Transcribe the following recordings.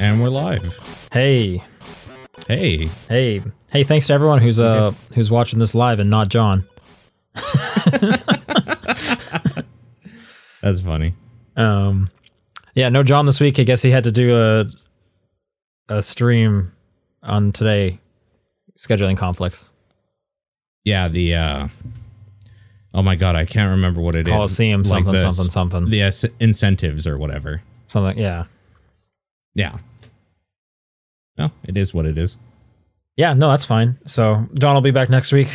And we're live. Hey, thanks to everyone who's watching this live and not John. That's funny. Yeah, no John this week. I guess he had to do a stream on today, scheduling conflicts. Yeah, the oh my god, I can't remember what it Coliseum, something, like something. The incentives or whatever. Something, yeah. Yeah. No, it is what it is. Yeah, no, that's fine. So, John will be back next week.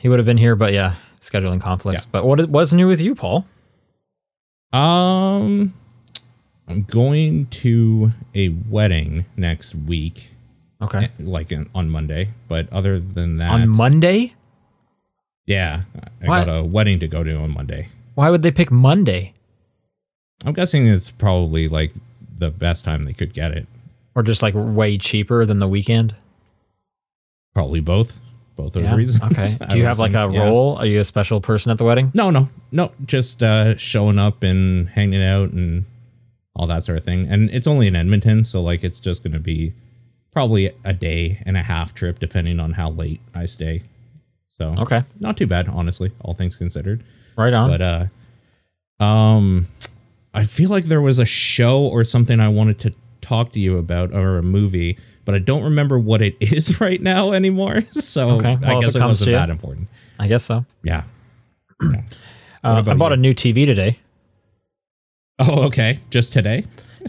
He would have been here, but yeah, scheduling conflicts. Yeah. But what's new with you, Paul? I'm going to a wedding next week. Okay. Like on Monday, but other than that... On Monday? Yeah, I got a wedding to go to on Monday. Why would they pick Monday? I'm guessing it's probably like the best time they could get it. Or just like way cheaper than the weekend? Probably both. Both those reasons. Okay. Do you have like a role? Are you a special person at the wedding? No. Just showing up and hanging out and all that sort of thing. And it's only in Edmonton, so like it's just going to be probably a day and a half trip, depending on how late I stay. So okay, not too bad, honestly, all things considered. Right on. But I feel like there was a show or something I wanted to talk to you about, or a movie, but I don't remember what it is right now anymore. So okay. Well, I guess it wasn't that important. I guess so. Yeah. I bought a new TV today. Oh, okay. Just today. I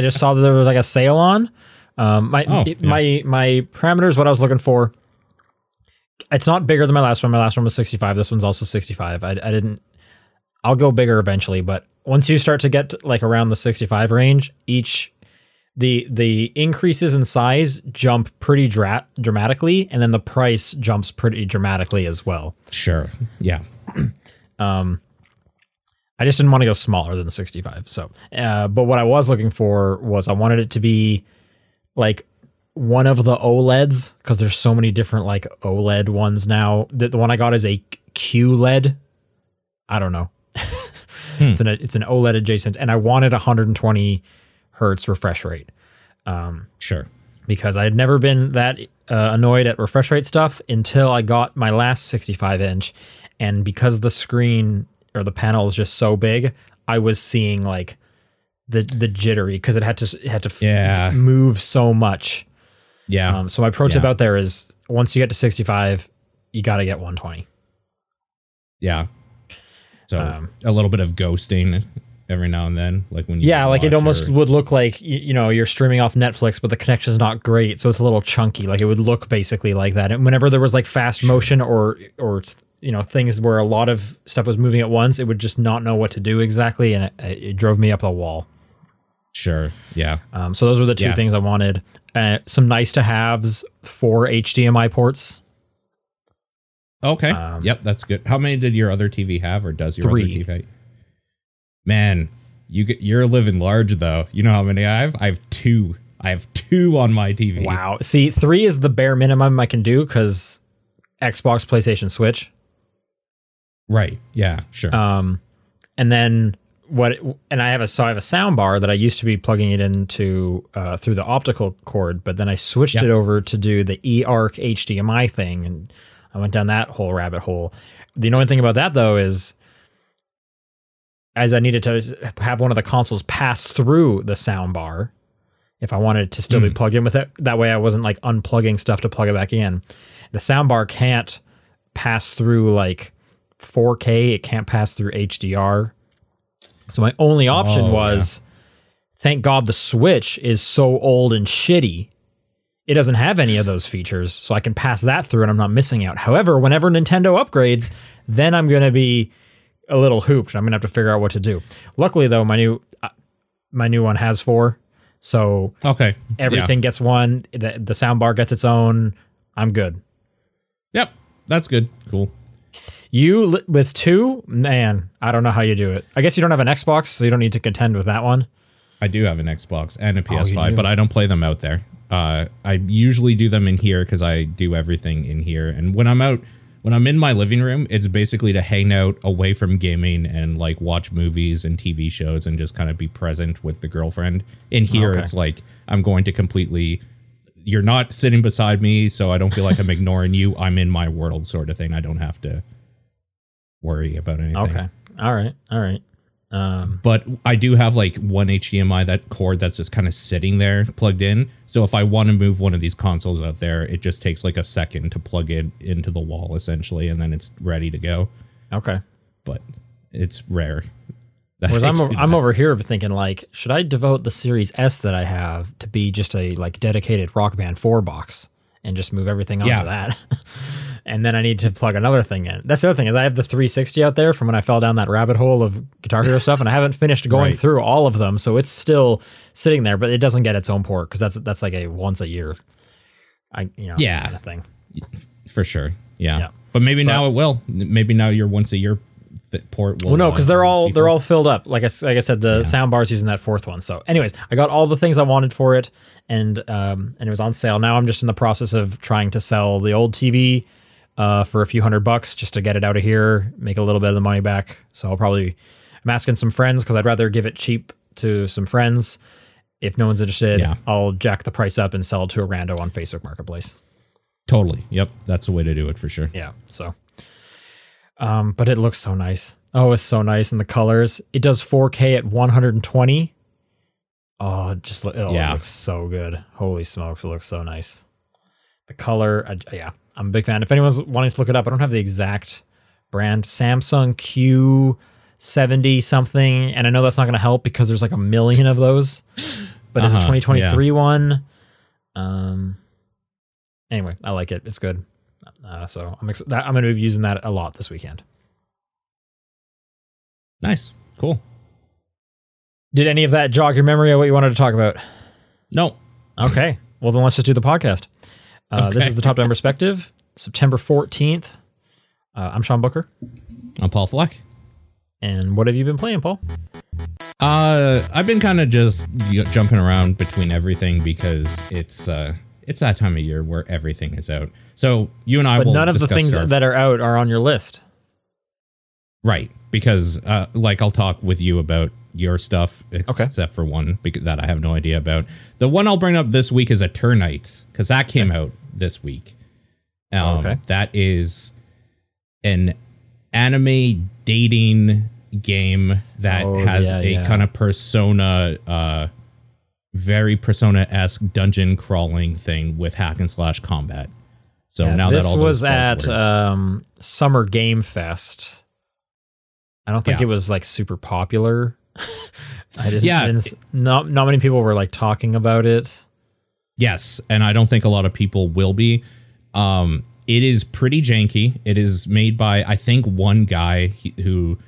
just saw that there was like a sale on. My parameters, what I was looking for. It's not bigger than my last one. My last one was 65. This one's also 65. I'll go bigger eventually, but once you start to get to like around the 65 range, the increases in size jump pretty dramatically, and then the price jumps pretty dramatically as well. Sure. Yeah. I just didn't want to go smaller than 65. So, but what I was looking for was I wanted it to be like one of the OLEDs, because there's so many different like OLED ones now. The one I got is a QLED. I don't know. It's an OLED adjacent, and I wanted 120 hertz refresh rate. Sure. Because I had never been that annoyed at refresh rate stuff until I got my last 65 inch, and because the screen or the panel is just so big, I was seeing like the jittery because it had to move so much. Yeah. So my pro tip out there is once you get to 65, you got to get 120. Yeah. So a little bit of ghosting every now and then, like when you like it almost would look like you know you're streaming off Netflix, but the connection's not great, so it's a little chunky. Like it would look basically like that. And whenever there was like fast motion or you know things where a lot of stuff was moving at once, it would just not know what to do exactly, and it drove me up the wall. Sure. Yeah. So those were the two things I wanted. Some nice to haves for HDMI ports. Okay. Yep. That's good. How many did your other TV have, or does your three. Other TV? Man, you're living large though. You know how many I have? I have two on my TV. Wow. See, three is the bare minimum I can do because Xbox, PlayStation, Switch. Right. Yeah. Sure. And then. I have a sound bar that I used to be plugging it into through the optical cord, but then I switched it over to do the eARC HDMI thing, and I went down that whole rabbit hole. The annoying thing about that though is, as I needed to have one of the consoles pass through the sound bar, if I wanted to still be plugged in with it, that way I wasn't like unplugging stuff to plug it back in. The sound bar can't pass through like 4K; it can't pass through HDR. So my only option was, thank God the Switch is so old and shitty. It doesn't have any of those features, so I can pass that through and I'm not missing out. However, whenever Nintendo upgrades, then I'm going to be a little hooped. I'm going to have to figure out what to do. Luckily, though, my new one has four. So everything gets one. The sound bar gets its own. I'm good. Yep, that's good. Cool. You with two, man, I don't know how you do it. I guess you don't have an Xbox, so you don't need to contend with that one. I do have an Xbox and a PS5, but I don't play them out there. I usually do them in here because I do everything in here. And when I'm out, when I'm in my living room, it's basically to hang out away from gaming and like watch movies and TV shows and just kind of be present with the girlfriend. In here, okay, it's like I'm going to completely, you're not sitting beside me, so I don't feel like I'm ignoring you. I'm in my world sort of thing. I don't have to worry about anything. Okay. All right. All right. But I do have like one HDMI, that cord that's just kind of sitting there plugged in. So if I want to move one of these consoles out there, it just takes like a second to plug it into the wall essentially, and then it's ready to go. Okay. But it's rare. I'm over here thinking like, should I devote the Series S that I have to be just a like dedicated Rock Band 4 box and just move everything onto that? And then I need to plug another thing in. That's the other thing, is I have the 360 out there from when I fell down that rabbit hole of Guitar Hero stuff, and I haven't finished going through all of them, so it's still sitting there, but it doesn't get its own port because that's like a once a year, kind of thing. For sure, yeah. But now it will. Maybe now your once a year port will. Well, no, because they're all filled up. Like I said, the soundbar's using that fourth one. So, anyways, I got all the things I wanted for it, and it was on sale. Now I'm just in the process of trying to sell the old TV for a few $100 just to get it out of here, make a little bit of the money back. So I'm asking some friends because I'd rather give it cheap to some friends. If no one's interested, I'll jack the price up and sell it to a rando on Facebook Marketplace. Totally. Yep. That's the way to do it for sure. Yeah. So, but it looks so nice. Oh, it's so nice. And the colors, it does 4K at 120. Oh, it looks so good. Holy smokes. It looks so nice. The color. I'm a big fan. If anyone's wanting to look it up, I don't have the exact brand. Samsung Q70 something. And I know that's not going to help because there's like a million of those. But it's a 2023 one. Anyway, I like it. It's good. So I'm going to be using that a lot this weekend. Nice. Cool. Did any of that jog your memory of what you wanted to talk about? No. Okay. Well, then let's just do the podcast. Okay. This is the Top Down Perspective, September 14th. I'm Sean Booker. I'm Paul Fleck. And what have you been playing, Paul? I've been kind of just jumping around between everything because it's that time of year where everything is out. So you and I will discuss. But none of the things that are out are on your list. Right, because I'll talk with you about your stuff, except for one that I have no idea about. The one I'll bring up this week is Eternights, because that came out this week. That is an anime dating game that has a kind of Persona, very Persona-esque dungeon crawling thing with hack and slash combat. So now this was at Summer Game Fest. I don't think it was like super popular. Not many people were like talking about it. Yes, and I don't think a lot of people will be. It is pretty janky. It is made by, I think, one guy who,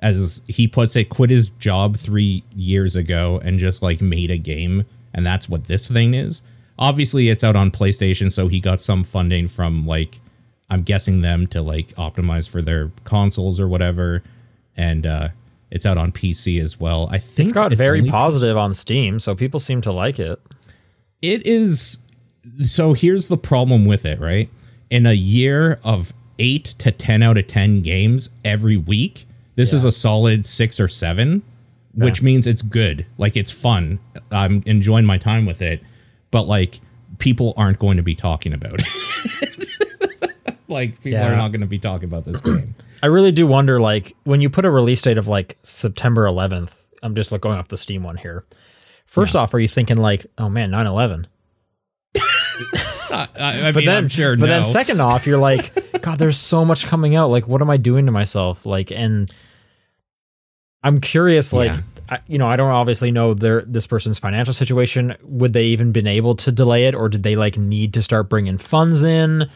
as he puts it, quit his job 3 years ago and just like made a game, and that's what this thing is. Obviously, it's out on PlayStation, so he got some funding from like, I'm guessing them to like optimize for their consoles or whatever. And it's out on PC as well. I think it's got very positive on Steam, so people seem to like it. It is. So here's the problem with it, right? In a year of 8 to 10 out of 10 games every week, this is a solid 6 or 7, which means it's good. Like, it's fun. I'm enjoying my time with it. But, like, people aren't going to be talking about it. People are not going to be talking about this game. I really do wonder, like, when you put a release date of like September 11th, I'm just going off the Steam one here. First off, are you thinking like, oh man, 9/11? Then second off, you're like, God, there's so much coming out. Like, what am I doing to myself? Like, and I'm curious, like, I don't obviously know this person's financial situation. Would they even been able to delay it, or did they like need to start bringing funds in?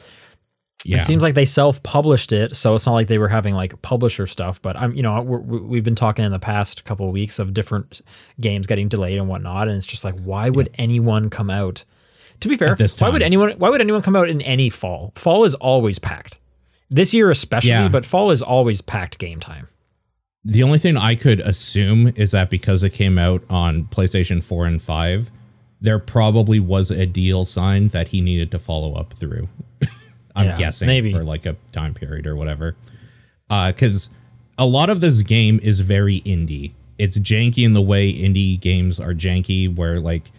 Yeah. It seems like they self-published it, so it's not like they were having like publisher stuff. But we've been talking in the past couple of weeks of different games getting delayed and whatnot, and it's just like, why would anyone come out? To be fair, why would anyone? Why would anyone come out in any fall? Fall is always packed. This year especially, but fall is always packed game time. The only thing I could assume is that because it came out on PlayStation 4 and 5, there probably was a deal signed that he needed to follow up through. I'm guessing maybe for like a time period or whatever. Because a lot of this game is very indie. It's janky in the way indie games are janky, where like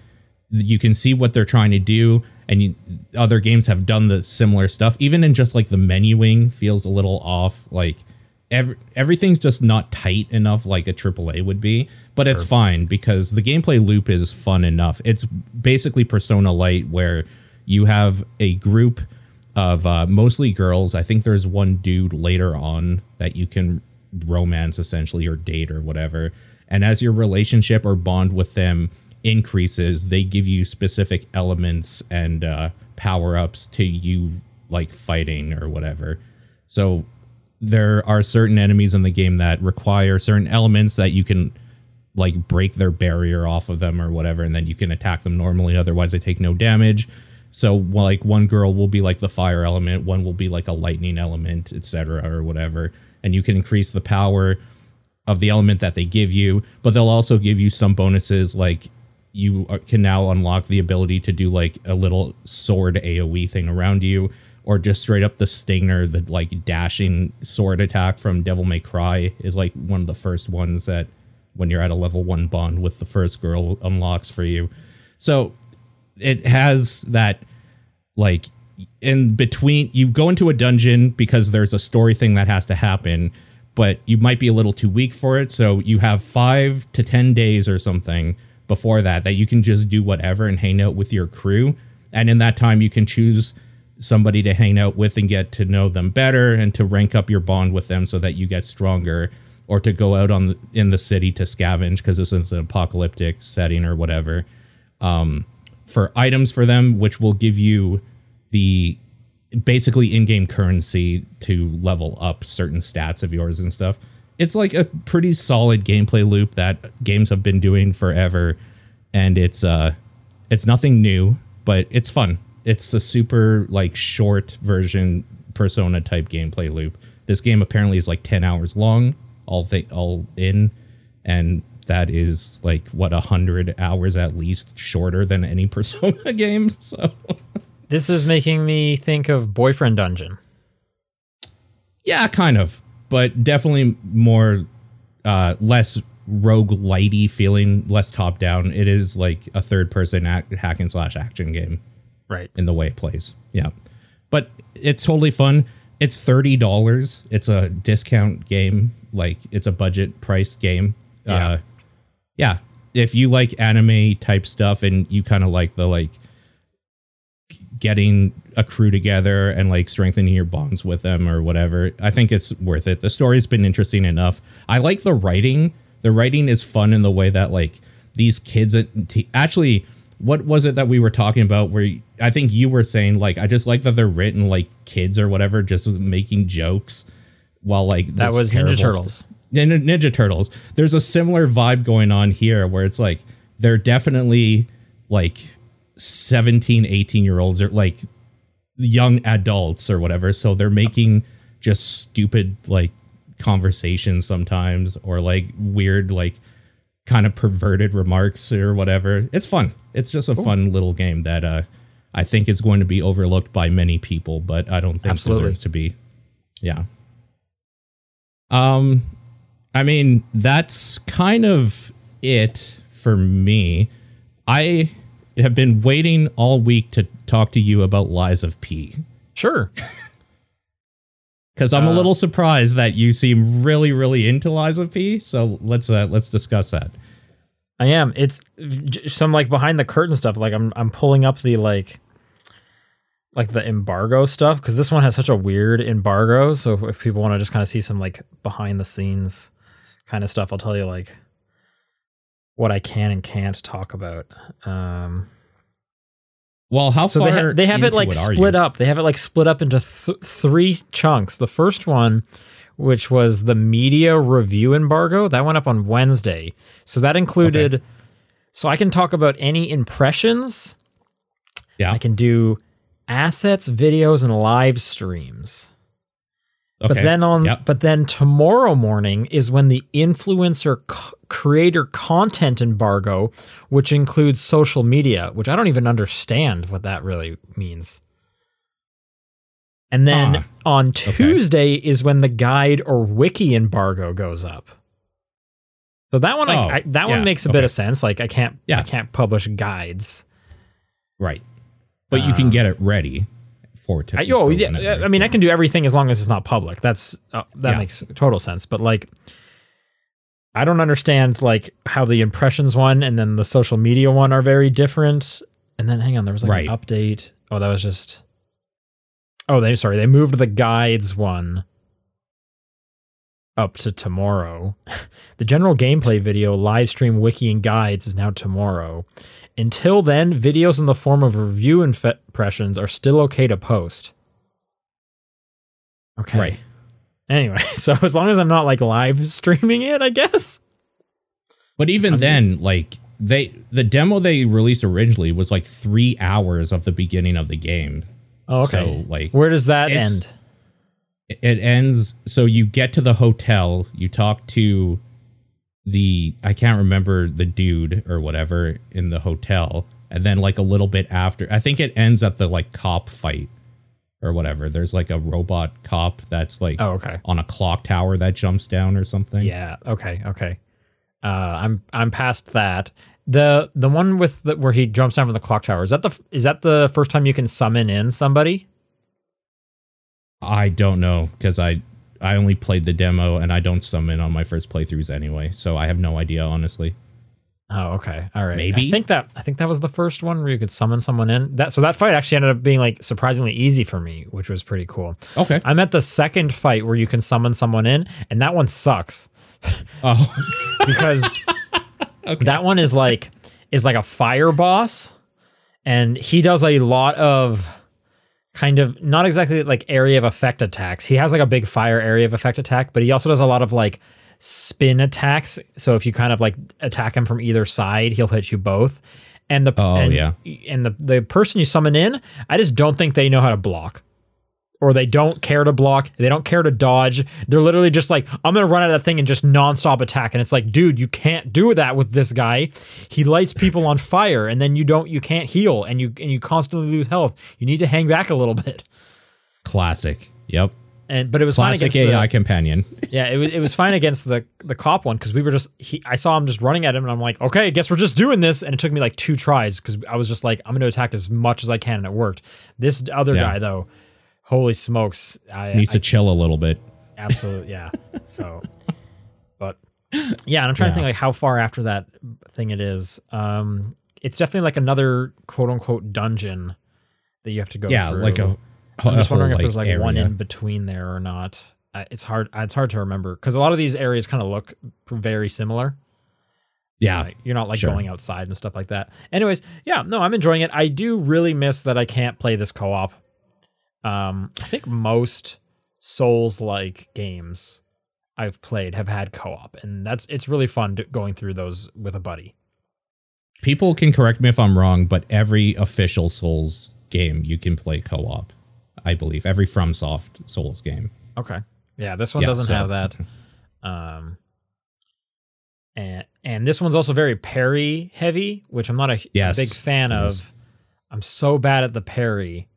you can see what they're trying to do, and other games have done the similar stuff. Even in just like the menuing feels a little off. Like everything's just not tight enough, like a AAA would be. But it's fine because the gameplay loop is fun enough. It's basically Persona Lite, where you have a group of mostly girls. I think there's one dude later on that you can romance essentially, or date or whatever. And as your relationship or bond with them increases, they give you specific elements and power-ups to you, like fighting or whatever. So there are certain enemies in the game that require certain elements that you can like break their barrier off of them or whatever, and then you can attack them normally, otherwise they take no damage. So like one girl will be like the fire element, one will be like a lightning element, etc. or whatever, and you can increase the power of the element that they give you. But they'll also give you some bonuses, like you can now unlock the ability to do like a little sword AoE thing around you, or just straight up the stinger, the like dashing sword attack from Devil May Cry is like one of the first ones that when you're at a level 1 bond with the first girl unlocks for you. So it has that like in between, you go into a dungeon because there's a story thing that has to happen, but you might be a little too weak for it. So you have 5 to 10 days or something before that you can just do whatever and hang out with your crew. And in that time, you can choose somebody to hang out with and get to know them better and to rank up your bond with them so that you get stronger, or to go out in the city to scavenge because this is an apocalyptic setting or whatever, for items for them, which will give you the basically in-game currency to level up certain stats of yours and stuff. It's like a pretty solid gameplay loop that games have been doing forever, and it's nothing new, but it's fun. It's a super like short version Persona type gameplay loop. This game apparently is like 10 hours long, all in, and that is like 100 hours at least shorter than any Persona game. So this is making me think of Boyfriend Dungeon. Yeah, kind of. But definitely more, less roguelite-y feeling, less top-down. It is like a third-person hack-and-slash action game. Right. In the way it plays. Yeah. But it's totally fun. It's $30. It's a discount game. Like, it's a budget-priced game. Yeah. Yeah. If you like anime-type stuff and you kind of like the, like, getting a crew together and like strengthening your bonds with them or whatever, I think it's worth it. The story's been interesting enough. I like the writing. The writing is fun in the way that like these kids actually, what was it that we were talking about where I think you were saying like, I just like that they're written like kids or whatever, just making jokes while like that was Ninja Turtles. Ninja Turtles. There's a similar vibe going on here where it's like they're definitely like 17, 18 year olds or like young adults or whatever. So they're making just stupid like conversations sometimes, or like weird, like kind of perverted remarks or whatever. It's fun. It's just a fun little game that I think is going to be overlooked by many people, but I don't think it deserves to be. Yeah. I mean, that's kind of it for me. I have been waiting all week to talk to you about Lies of P. Sure. Because I'm a little surprised that you seem really, really into Lies of P. So let's discuss that. I am. It's some like behind the curtain stuff. Like I'm pulling up the like the embargo stuff, because this one has such a weird embargo. So if people want to just kind of see some like behind the scenes kind of stuff, I'll tell you like what I can and can't talk about. Well, how so far they have it like split up. They have it like split up into three chunks. The first one, which was the media review embargo, that went up on Wednesday. So that included. Okay. So I can talk about any impressions. Yeah, I can do assets, videos, and live streams. Okay. But then tomorrow morning is when the influencer creator content embargo, which includes social media, which I don't even understand what that really means. And then on Tuesday is when the guide or wiki embargo goes up. So that one, that one makes a bit of sense. Like I can't publish guides. Right. But you can get it ready for today. I mean, I can do everything as long as it's not public. That makes total sense. But like, I don't understand like how the impressions one and then the social media one are very different. And then hang on, there was like an update. Oh, that was just. Oh, they moved the guides one up to tomorrow. The general gameplay video, live stream, wiki, and guides is now tomorrow. Until then, videos in the form of review impressions are still okay to post. Okay. Right. Anyway, so as long as I'm not like live streaming it, I guess. But even then, like the demo they released originally was like 3 hours of the beginning of the game. Oh, okay. So, like, where does that end? It ends. So you get to the hotel. You talk to I can't remember the dude or whatever in the hotel. And then like a little bit after, I think it ends at the like cop fight or whatever. There's like a robot cop that's like on a clock tower that jumps down or something. Yeah. Okay. I'm past that. The one with where he jumps down from the clock tower, is that the first time you can summon in somebody? I don't know, because I only played the demo and I don't summon on my first playthroughs anyway, so I have no idea, honestly. Oh, okay. All right. Maybe. I think that was the first one where you could summon someone in. So that fight actually ended up being like surprisingly easy for me, which was pretty cool. Okay. I'm at the second fight where you can summon someone in, and that one sucks. Oh. Because that one is like a fire boss, and he does a lot of kind of not exactly like area of effect attacks. He has like a big fire area of effect attack, but he also does a lot of like spin attacks. So if you kind of like attack him from either side, he'll hit you both. And the person you summon in, I just don't think they know how to block, or they don't care to block. They don't care to dodge. They're literally just like, I'm going to run at that thing and just nonstop attack. And it's like, dude, you can't do that with this guy. He lights people on fire, and then you can't heal, and you constantly lose health. You need to hang back a little bit. Classic. Yep. But it was classic fine against AI companion. Yeah, it was fine against the cop one, because we were just I saw him just running at him, and I'm like, okay, I guess we're just doing this. And it took me like 2 tries, because I was just like, I'm going to attack as much as I can, and it worked. This other guy though, holy smokes. I need to chill a little bit. Absolutely, yeah. So, but yeah, and I'm trying to think like how far after that thing it is. It's definitely like another quote unquote dungeon that you have to go through. Yeah, like I'm just wondering if there's like area. One in between there or not. It's hard to remember, because a lot of these areas kind of look very similar. Yeah, you're not like going outside and stuff like that. Anyways, yeah, no, I'm enjoying it. I do really miss that I can't play this co-op. I think most Souls-like games I've played have had co-op, and it's really fun going through those with a buddy. People can correct me if I'm wrong, but every official Souls game you can play co-op, I believe. Every FromSoft Souls game. Okay. Yeah, this one doesn't have that. And this one's also very parry heavy, which I'm not a big fan of. I'm so bad at the parry.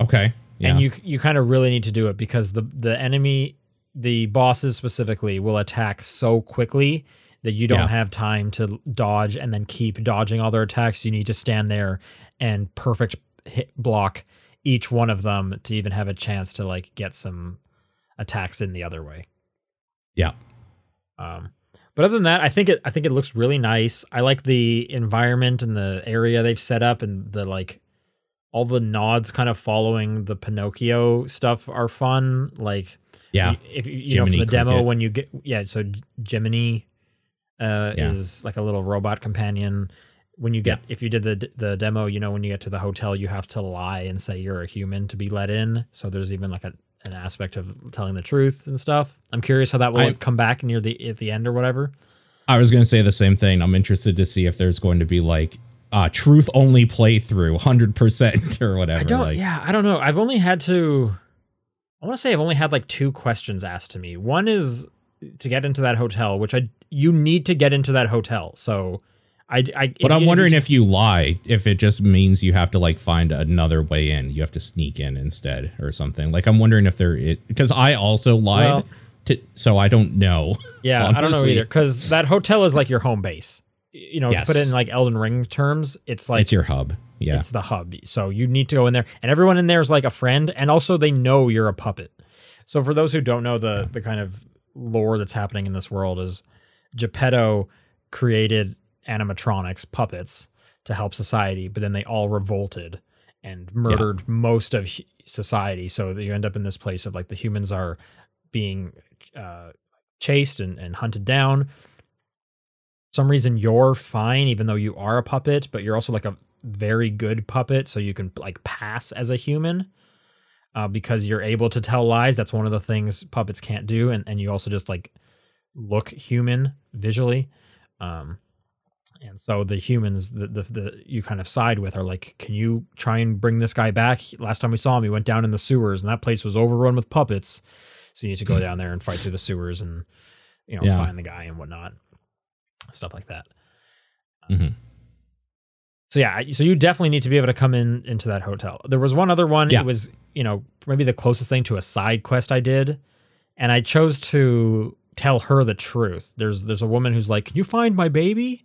Okay. Yeah. And you kind of really need to do it, because the enemy, the bosses specifically, will attack so quickly that you don't have time to dodge and then keep dodging all their attacks. You need to stand there and perfect hit block each one of them to even have a chance to like get some attacks in the other way. Yeah. But other than that, I think it looks really nice. I like the environment and the area they've set up, and the like. All the nods kind of following the Pinocchio stuff are fun. Like, if you know, from the demo, when you get, so Jiminy is like a little robot companion. When you get, if you did the demo, you know, when you get to the hotel, you have to lie and say you're a human to be let in. So there's even like an aspect of telling the truth and stuff. I'm curious how that will come back near at the end or whatever. I was going to say the same thing. I'm interested to see if there's going to be like, truth only playthrough 100% or whatever. I don't know. I want to say I've only had like 2 questions asked to me. One is to get into that hotel, which you need to get into that hotel. So But I'm wondering if you lie, if it just means you have to like find another way in, you have to sneak in instead or something. Like I'm wondering if because I also lied, so I don't know. Yeah, honestly. I don't know either, because that hotel is like your home base. You know, yes. To put it in like Elden Ring terms, it's like it's your hub. Yeah, it's the hub. So you need to go in there, and everyone in there is like a friend, and also they know you're a puppet. So for those who don't know the kind of lore that's happening in this world is Geppetto created animatronics, puppets, to help society, but then they all revolted and murdered most of society. So you end up in this place of like the humans are being chased and hunted down. For some reason you're fine, even though you are a puppet, but you're also like a very good puppet, so you can like pass as a human because you're able to tell lies. That's one of the things puppets can't do, and you also just like look human visually. And so the humans the you kind of side with are like, can you try and bring this guy back? Last time we saw him, he went down in the sewers, and that place was overrun with puppets. So you need to go down there and fight through the sewers and, you know, find the guy and whatnot, stuff like that. Mm-hmm. So yeah, so you definitely need to be able to come into that hotel. There was one other one. Yeah. It was, you know, maybe the closest thing to a side quest I did, and I chose to tell her the truth. There's a woman who's like, "Can you find my baby?"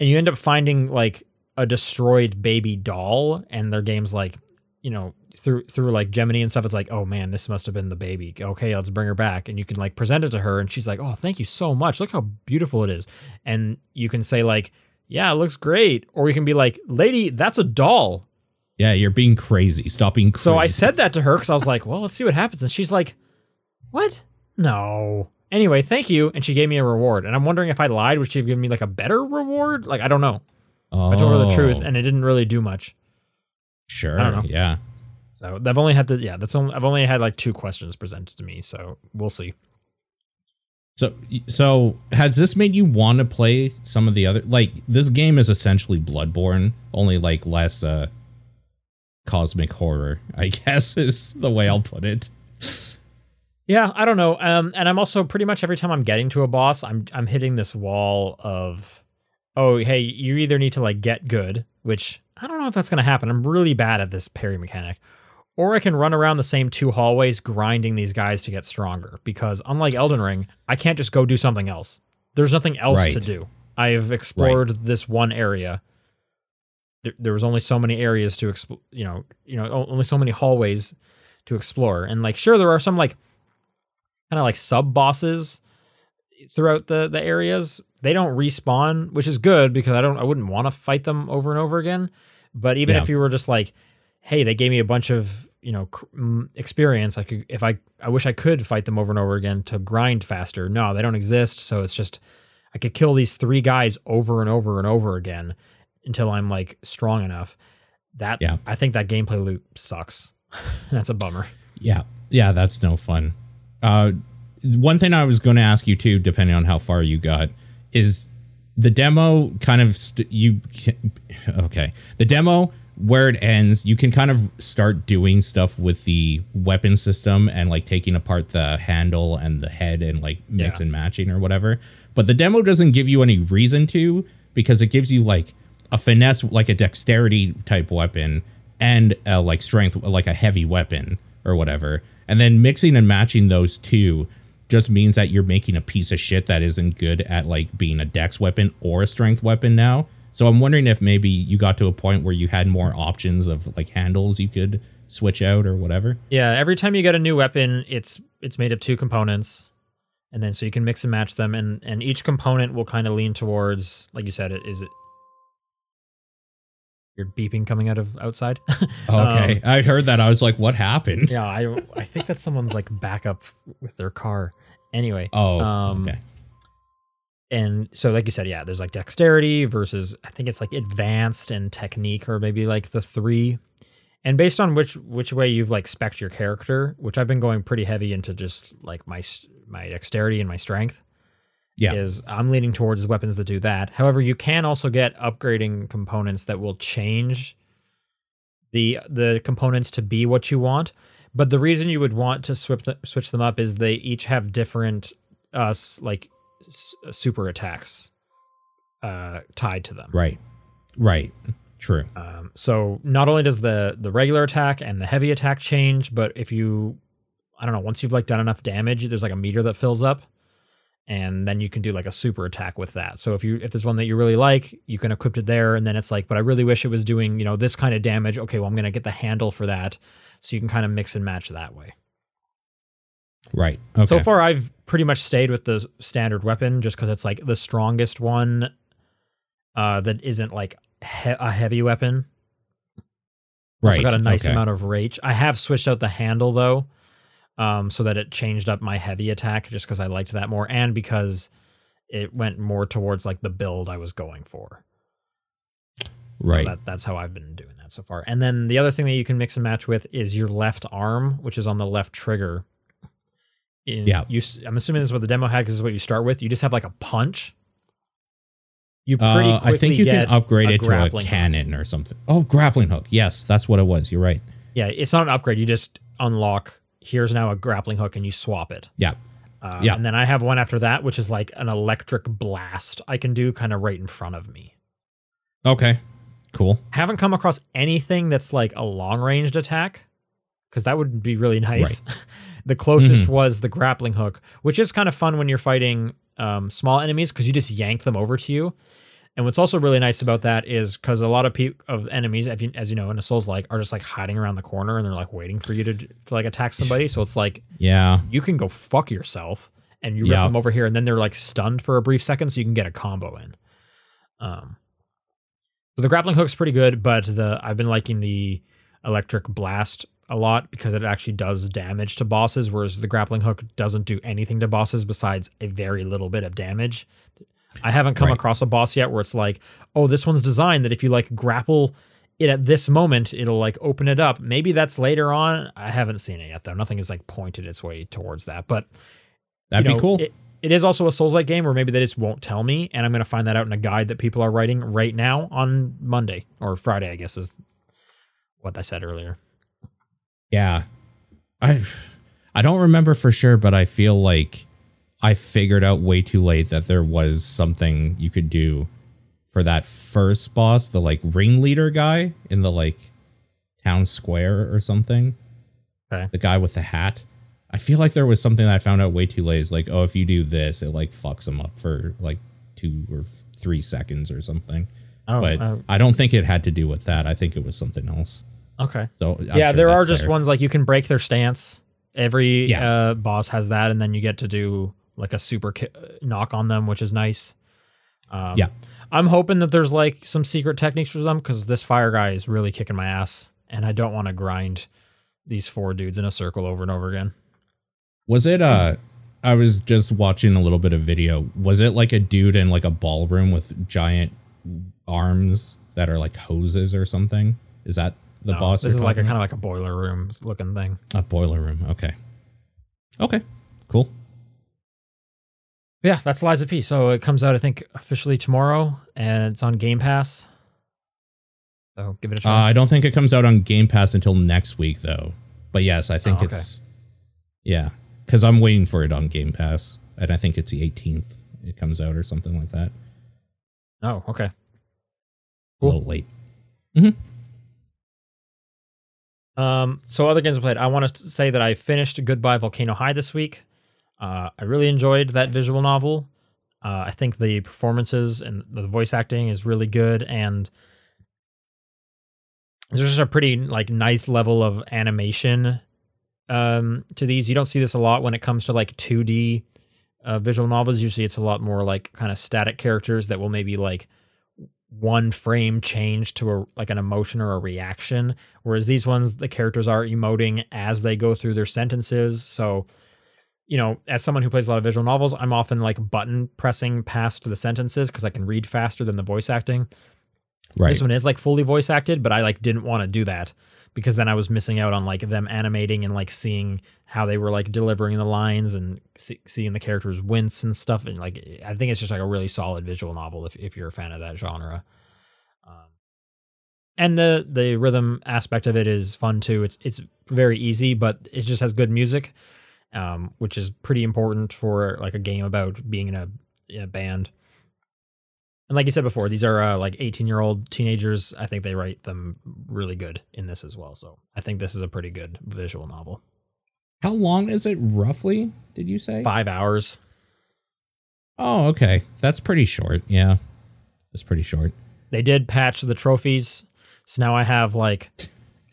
And you end up finding like a destroyed baby doll, and their game's like, you know, through like Jiminy and stuff, it's like, oh man, this must have been the baby. Okay, let's bring her back. And you can like present it to her, and she's like, oh, thank you so much. Look how beautiful it is. And you can say like, yeah, it looks great. Or you can be like, lady, that's a doll. Yeah, you're being crazy. Stop being crazy. So I said that to her because I was like, well, let's see what happens. And she's like, what? No. Anyway, thank you. And she gave me a reward. And I'm wondering if I lied, would she have given me like a better reward? Like, I don't know. Oh. I told her the truth, and it didn't really do much. Sure. I don't know. Yeah. So I've only had I've only had like two questions presented to me. So we'll see. So has this made you want to play some of the other, like this game is essentially Bloodborne, only like less cosmic horror, I guess is the way I'll put it. Yeah, I don't know. And I'm also pretty much every time I'm getting to a boss, I'm hitting this wall of, oh, hey, you either need to like get good, which I don't know if that's going to happen. I'm really bad at this parry mechanic. Or I can run around the same two hallways grinding these guys to get stronger, because unlike Elden Ring, I can't just go do something else. There's nothing else to do. I have explored this one area. There was only so many areas to explore, you know, only so many hallways to explore. And like, sure, there are some like kind of like sub bosses throughout the areas. They don't respawn, which is good, because I wouldn't want to fight them over and over again. But even if you were just like, hey, they gave me a bunch of, you know, experience. I wish I could fight them over and over again to grind faster. No, they don't exist. So it's just, I could kill these three guys over and over and over again until I'm like strong enough. I think that gameplay loop sucks. That's a bummer. Yeah. Yeah. That's no fun. One thing I was going to ask you too, depending on how far you got, is the demo kind of the demo where it ends, you can kind of start doing stuff with the weapon system and like taking apart the handle and the head and like mix and matching or whatever. But the demo doesn't give you any reason to, because it gives you like a finesse, like a dexterity type weapon, and like strength, like a heavy weapon or whatever. And then mixing and matching those two just means that you're making a piece of shit that isn't good at like being a dex weapon or a strength weapon now. So I'm wondering if maybe you got to a point where you had more options of like handles you could switch out or whatever. Yeah, every time you get a new weapon, it's made of two components. And then so you can mix and match them, and each component will kind of lean towards, like you said, your beeping coming out of outside. Okay. I heard that. I was like, what happened? Yeah, I think that's someone's like backup with their car. Anyway. Oh, okay. And so, like you said, yeah, there's like dexterity versus, I think it's like advanced and technique, or maybe like the three. And based on which way you've like spec'd your character, which I've been going pretty heavy into just like my dexterity and my strength. Yeah, is I'm leaning towards weapons that do that. However, you can also get upgrading components that will change the components to be what you want. But the reason you would want to switch them up is they each have different super attacks tied to them. Right. True. So not only does the regular attack and the heavy attack change, but if you, I don't know, once you've like done enough damage, there's like a meter that fills up, and then you can do like a super attack with that. So if there's one that you really like, you can equip it there, and then it's like, but I really wish it was doing, you know, this kind of damage. Okay, well, I'm going to get the handle for that. So you can kind of mix and match that way. Right. Okay. So far, I've pretty much stayed with the standard weapon just because it's like the strongest one that isn't like a heavy weapon. Right. Also got a nice amount of rage. I have switched out the handle, though, so that it changed up my heavy attack just because I liked that more and because it went more towards like the build I was going for. Right. So that's how I've been doing that so far. And then the other thing that you can mix and match with is your left arm, which is on the left trigger. I'm assuming this is what the demo had because this is what you start with. You just have like a punch. You pretty quickly I think you can upgrade it to a cannon hook or something. Oh, grappling hook. Yes, that's what it was. You're right. Yeah, it's not an upgrade. You just unlock, here's now a grappling hook, and you swap it. Yeah. And then I have one after that, which is like an electric blast I can do kind of right in front of me. Okay, cool. Haven't come across anything that's like a long-ranged attack, because that would be really nice. Right. The closest was the grappling hook, which is kind of fun when you're fighting small enemies because you just yank them over to you. And what's also really nice about that is because a lot of enemies, as you know, in a Souls-like, are just like hiding around the corner and they're like waiting for you to like attack somebody. So it's like, yeah, you can go fuck yourself and you rip them over here, and then they're like stunned for a brief second, so you can get a combo in. So the grappling hook's pretty good, but I've been liking the electric blast a lot because it actually does damage to bosses, whereas the grappling hook doesn't do anything to bosses besides a very little bit of damage. I haven't come across a boss yet where it's like, oh, this one's designed that if you like grapple it at this moment, it'll like open it up. Maybe that's later on. I haven't seen it yet, though. Nothing is like pointed its way towards that, but that'd be cool. It is also a Souls-like game where maybe they just won't tell me, and I'm going to find that out in a guide that people are writing right now on Monday or Friday, I guess is what I said earlier. Yeah, I don't remember for sure, but I feel like I figured out way too late that there was something you could do for that first boss, the like ringleader guy in the like town square or something. Okay. The guy with the hat. I feel like there was something that I found out way too late. It's like, oh, if you do this, it like fucks him up for like 2 or 3 seconds or something. Oh, but I don't think it had to do with that. I think it was something else. Okay. So there are just ones like you can break their stance. Every boss has that, and then you get to do like a super knock on them, which is nice. I'm hoping that there's like some secret techniques for them because this fire guy is really kicking my ass, and I don't want to grind these 4 dudes in a circle over and over again. Was it I was just watching a little bit of video. Was it like a dude in like a ballroom with giant arms that are like hoses or something? Is that the boss? This is like kind of like a boiler room looking thing. A boiler room. Okay. Cool. Yeah, that's Lies of P. So it comes out, I think, officially tomorrow, and it's on Game Pass. So give it a try. I don't think it comes out on Game Pass until next week, though. But yes, I think it's... Yeah, because I'm waiting for it on Game Pass, and I think it's the 18th it comes out or something like that. Oh, okay. Cool. A little late. Mm-hmm. So other games I played, I want to say that I finished Goodbye Volcano High this week. I really enjoyed that visual novel. I think the performances and the voice acting is really good, and there's just a pretty like nice level of animation to these. You don't see this a lot when it comes to like 2D visual novels. Usually it's a lot more like kind of static characters that will maybe like one frame change to a like an emotion or a reaction, whereas these ones the characters are emoting as they go through their sentences. So, you know, as someone who plays a lot of visual novels, I'm often like button pressing past the sentences because I can read faster than the voice acting. Right. This one is like fully voice acted, but I like didn't want to do that because then I was missing out on like them animating and like seeing how they were like delivering the lines and seeing the characters wince and stuff. And like, I think it's just like a really solid visual novel if you're a fan of that genre. And the rhythm aspect of it is fun too. It's very easy, but it just has good music, which is pretty important for like a game about being in a band. And like you said before, these are like 18-year-old teenagers. I think they write them really good in this as well. So I think this is a pretty good visual novel. How long is it roughly, did you say? 5 hours. Oh, okay. That's pretty short. Yeah, that's pretty short. They did patch the trophies. So now I have like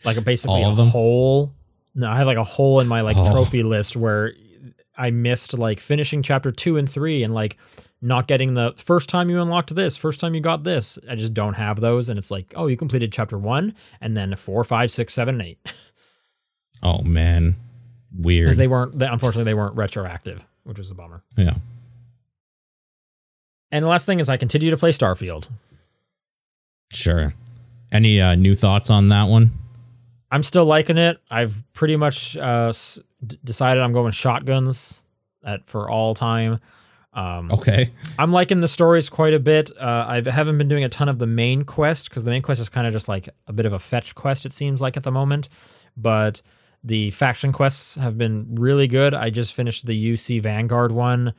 basically a hole. No, I have like a hole in my trophy list where I missed like finishing chapter 2 and 3 and like not getting the first time you unlocked this, first time you got this. I just don't have those. And it's like, oh, you completed chapter 1 and then 4, 5, 6, 7, and 8. Oh, man. Weird. Because unfortunately, they weren't retroactive, which was a bummer. Yeah. And the last thing is I continue to play Starfield. Sure. Any new thoughts on that one? I'm still liking it. I've pretty much decided I'm going shotguns for all time. Okay. I'm liking the stories quite a bit. I haven't been doing a ton of the main quest because the main quest is kind of just like a bit of a fetch quest, it seems like at the moment. But the faction quests have been really good. I just finished the UC Vanguard one.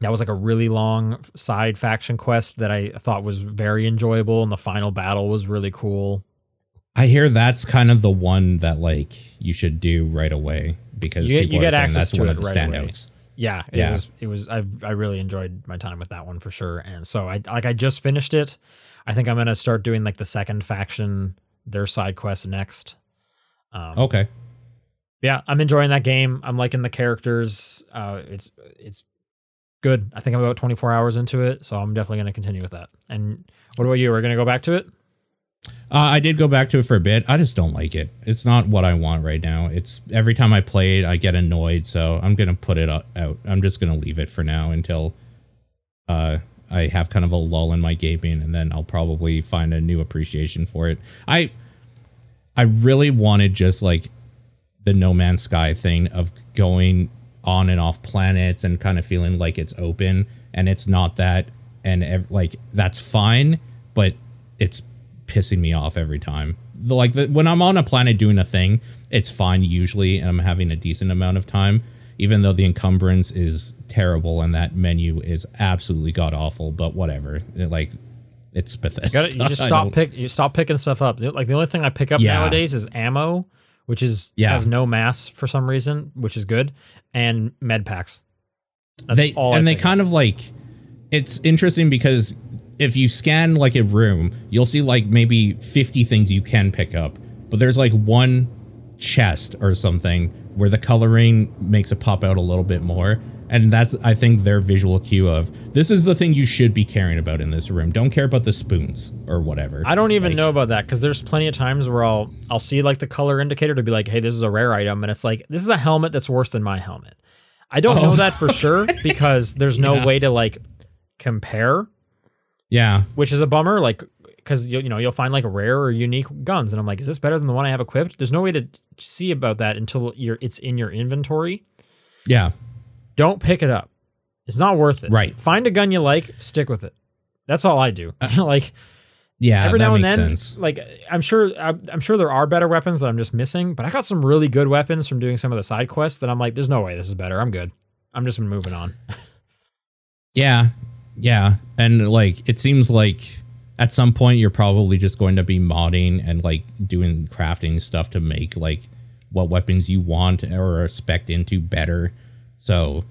That was like a really long side faction quest that I thought was very enjoyable. And the final battle was really cool. I hear that's kind of the one that like you should do right away because people are saying that's one of the standouts. Yeah. I really enjoyed my time with that one for sure. And so I just finished it. I think I'm going to start doing like the second faction, their side quest next. Okay. Yeah. I'm enjoying that game. I'm liking the characters. It's good. I think I'm about 24 hours into it, so I'm definitely going to continue with that. And what about you? Are we going to go back to it? I did go back to it for a bit. I just don't like it. It's not what I want right now. It's every time I play it, I get annoyed, so I'm going to put it out. I'm just going to leave it for now until I have kind of a lull in my gaming, and then I'll probably find a new appreciation for it. I really wanted just like the No Man's Sky thing of going on and off planets and kind of feeling like it's open, and it's not that, and like that's fine, but it's pissing me off every time. When I'm on a planet doing a thing, it's fine usually, and I'm having a decent amount of time, even though the encumbrance is terrible and that menu is absolutely god awful. But whatever, it's Bethesda. You just stop picking stuff up. Like the only thing I pick up nowadays is ammo, which has no mass for some reason, which is good, and med packs. It's interesting because if you scan like a room, you'll see like maybe 50 things you can pick up, but there's like one chest or something where the coloring makes it pop out a little bit more. And that's, I think, their visual cue of this is the thing you should be caring about in this room. Don't care about the spoons or whatever. I don't even know about that because there's plenty of times where I'll see like the color indicator to be like, hey, this is a rare item. And it's like, this is a helmet that's worse than my helmet. I don't know that for sure because there's no way to like compare. Yeah. Which is a bummer. Like, because, you'll find like rare or unique guns. And I'm like, is this better than the one I have equipped? There's no way to see about that until it's in your inventory. Yeah. Don't pick it up. It's not worth it. Right. Find a gun you like, stick with it. That's all I do. Every now and then, sense. I'm sure there are better weapons that I'm just missing, but I got some really good weapons from doing some of the side quests that I'm like, there's no way this is better. I'm good. I'm just moving on. Yeah. And it seems like at some point you're probably just going to be modding and like doing crafting stuff to make like what weapons you want or spec into better. So,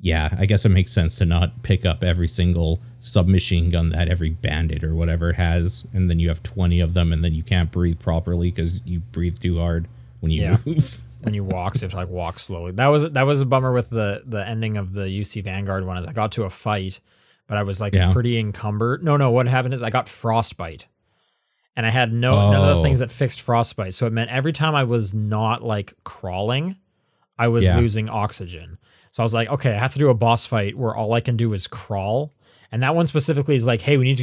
yeah, I guess it makes sense to not pick up every single submachine gun that every bandit or whatever has. And then you have 20 of them and then you can't breathe properly because you breathe too hard when you move. When you walk, so you have to walk slowly. That was a bummer with the ending of the UC Vanguard one. Is I got to a fight, but I was pretty encumbered. No, what happened is I got frostbite. And I had none of the things that fixed frostbite. So it meant every time I was not crawling, I was losing oxygen. So I was like, okay, I have to do a boss fight where all I can do is crawl. And that one specifically is like, hey, we need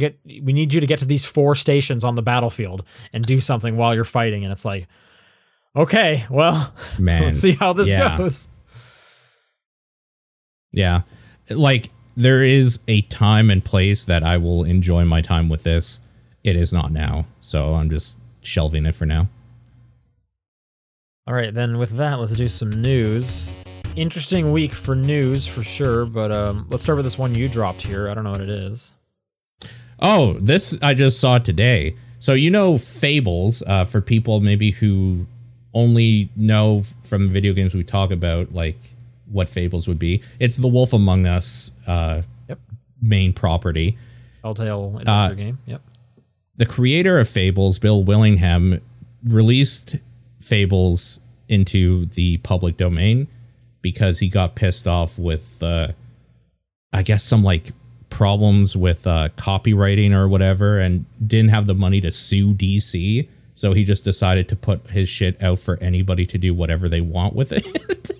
you to get to these 4 stations on the battlefield and do something while you're fighting. And it's like, okay, well, man, let's see how this goes. Yeah. There is a time and place that I will enjoy my time with this. It is not now. So I'm just shelving it for now. All right, then with that, let's do some news. Interesting week for news for sure, but let's start with this one you dropped here. I don't know what it is. Oh, this I just saw today. So, you know, Fables, for people maybe who only know from video games we talk about, like what Fables would be. It's The Wolf Among Us main property. Telltale adventure game. Yep. The creator of Fables, Bill Willingham, released Fables into the public domain because he got pissed off with, I guess, some like problems with copywriting or whatever, and didn't have the money to sue DC. So he just decided to put his shit out for anybody to do whatever they want with it.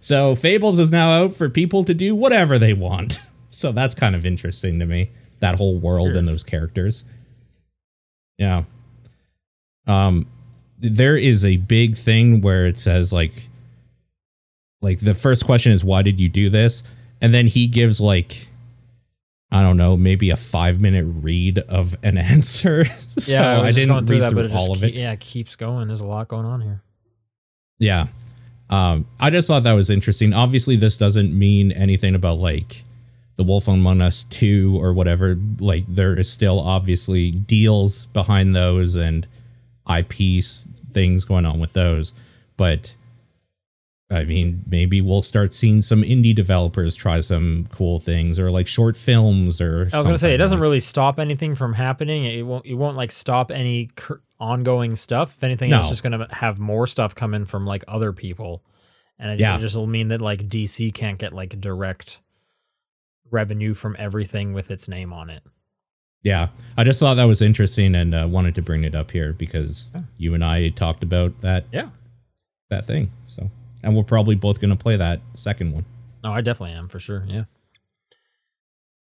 So Fables is now out for people to do whatever they want. So that's kind of interesting to me, that whole world and those characters. Yeah. There is a big thing where it says like the first question is, why did you do this? And then he gives like, I don't know, maybe a 5-minute read of an answer. So yeah, I didn't read that, through all of it. Yeah, it keeps going. There's a lot going on here. Yeah. I just thought that was interesting. Obviously, this doesn't mean anything about like The Wolf Among Us 2 or whatever. Like, there is still obviously deals behind those and IP things going on with those. But I mean, maybe we'll start seeing some indie developers try some cool things, or like short films, or something. I was going to say, it doesn't really stop anything from happening. It won't like stop any ongoing stuff. If anything, it's just going to have more stuff coming from like other people. And it just will mean that like DC can't get like direct revenue from everything with its name on it. Yeah, I just thought that was interesting and wanted to bring it up here because you and I talked about that. Yeah, that thing. So. And we're probably both going to play that second one. Oh, I definitely am, for sure. Yeah.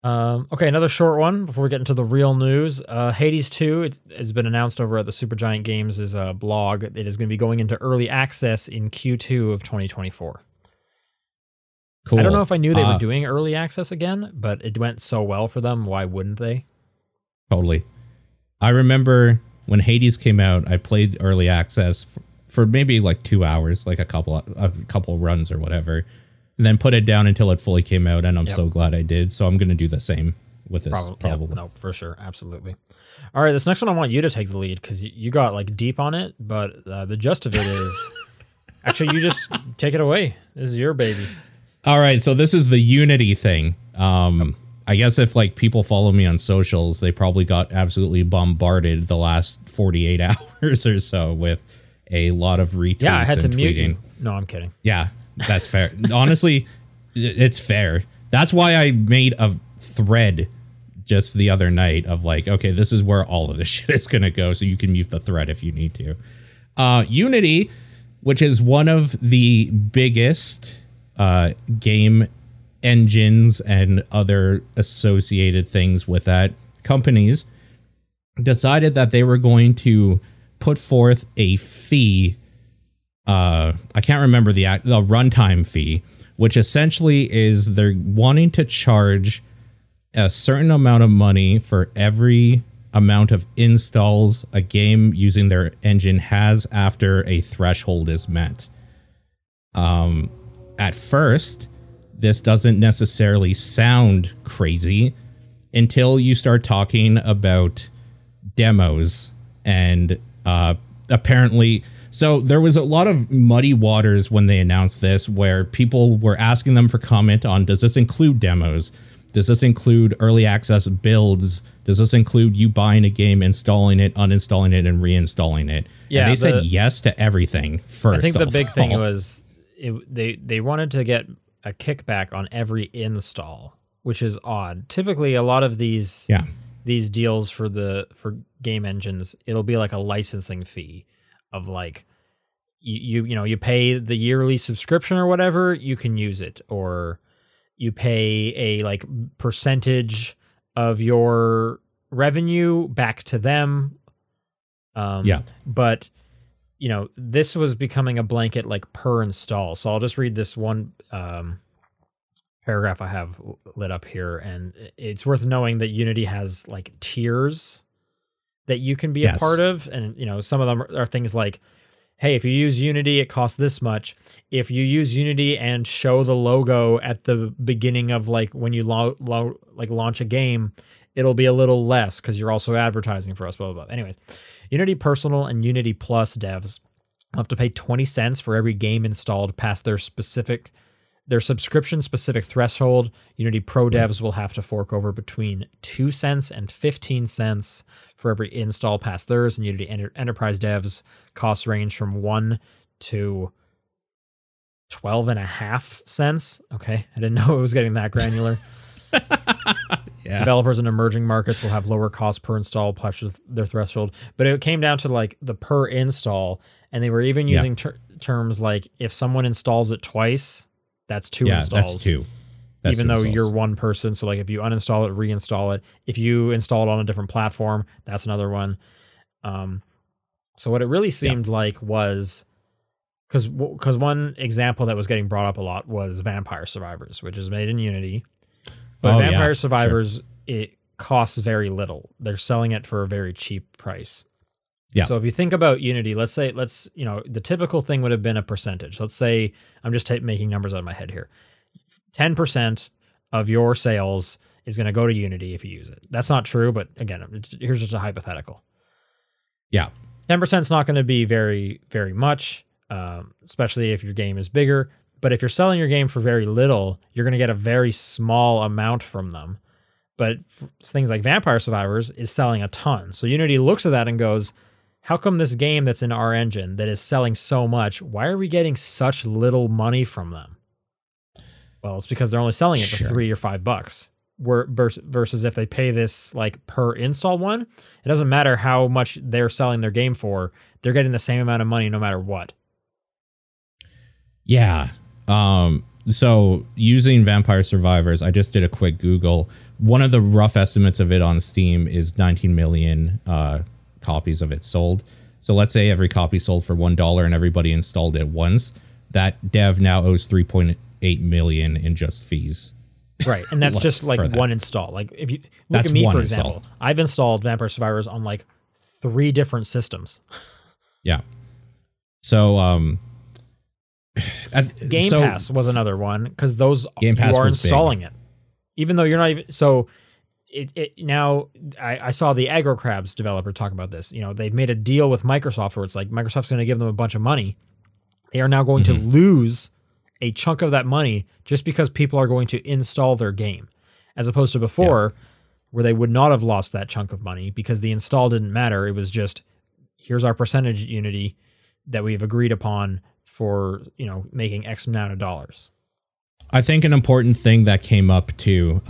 Okay, another short one before we get into the real news. Hades 2 has been announced over at the Supergiant Games' blog. It is going to be going into early access in Q2 of 2024. Cool. I don't know if I knew they were doing early access again, but it went so well for them. Why wouldn't they? Totally. I remember when Hades came out, I played early access for maybe like 2 hours, like a couple runs or whatever, and then put it down until it fully came out. And I'm so glad I did. So I'm going to do the same with this. Probably. No, for sure. Absolutely. All right. This next one, I want you to take the lead because you got like deep on it, but the gist of it is actually, you just take it away. This is your baby. All right. So this is the Unity thing. I guess if like people follow me on socials, they probably got absolutely bombarded the last 48 hours or so with a lot of retweets. Yeah, I had to mute you. No, I'm kidding. Yeah, that's fair. Honestly, it's fair. That's why I made a thread just the other night of like, okay, this is where all of this shit is going to go. So you can mute the thread if you need to. Unity, which is one of the biggest game engines and other associated things with that companies, decided that they were going to put forth a fee. I can't remember the runtime fee, which essentially is they're wanting to charge a certain amount of money for every amount of installs a game using their engine has after a threshold is met. At first, this doesn't necessarily sound crazy until you start talking about demos and apparently, so there was a lot of muddy waters when they announced this, where people were asking them for comment on, does this include demos? Does this include early access builds? Does this include you buying a game, installing it, uninstalling it, and reinstalling it? Yeah, and they said yes to everything first. I think the big thing was they wanted to get a kickback on every install, which is odd. Typically, a lot of these deals for game engines, it'll be like a licensing fee of like you pay the yearly subscription or whatever, you can use it, or you pay a like percentage of your revenue back to them. But you know, this was becoming a blanket like per install. So I'll just read this one paragraph I have lit up here, and it's worth knowing that Unity has like tiers that you can be a part of, and you know, some of them are things like, hey, if you use Unity it costs this much, if you use Unity and show the logo at the beginning of like when you launch a game it'll be a little less because you're also advertising for us, blah, blah, blah. Anyways, Unity Personal and Unity Plus devs have to pay 20 cents for every game installed past their specific, their subscription-specific threshold. Unity Pro devs will have to fork over between 2 cents and 15 cents for every install past theirs, and Unity Enterprise devs costs range from 1 to 12.5 cents. Okay, I didn't know it was getting that granular. Yeah. Developers in emerging markets will have lower costs per install plus their threshold, but it came down to like the per install, and they were even using terms like if someone installs it twice, that's two installs. That's two. That's even two though installs. You're one person, so like if you uninstall it, reinstall it. If you install it on a different platform, that's another one. So what it really seemed like was, because one example that was getting brought up a lot was Vampire Survivors, which is made in Unity. But Vampire Survivors, it costs very little. They're selling it for a very cheap price. Yeah. So if you think about Unity, let's say, you know, the typical thing would have been a percentage. Let's say, I'm just making numbers out of my head here. 10% of your sales is going to go to Unity if you use it. That's not true, but again, here's just a hypothetical. Yeah. 10% is not going to be very, very much, especially if your game is bigger. But if you're selling your game for very little, you're going to get a very small amount from them. But things like Vampire Survivors is selling a ton. So Unity looks at that and goes, how come this game that's in our engine that is selling so much, why are we getting such little money from them? Well, it's because they're only selling it for $3 or $5. Versus if they pay this like per install one, it doesn't matter how much they're selling their game for. They're getting the same amount of money no matter what. Yeah. So using Vampire Survivors, I just did a quick Google. One of the rough estimates of it on Steam is 19 million copies of it sold. So let's say every copy sold for $1 and everybody installed it once. That dev now owes 3.8 million in just fees. Right. And that's just like one install. Like if you look at me, for example, I've installed Vampire Survivors on like 3 different systems. Yeah. So, Game Pass was another one because those Game Pass you are installing big. It, even though you're not even. So now I saw the AgroCrabs developer talk about this. You know, they've made a deal with Microsoft where it's like Microsoft's going to give them a bunch of money. They are now going to lose a chunk of that money just because people are going to install their game, as opposed to before where they would not have lost that chunk of money because the install didn't matter. It was just, here's our percentage Unity that we've agreed upon for, you know, making X amount of dollars. I think an important thing that came up too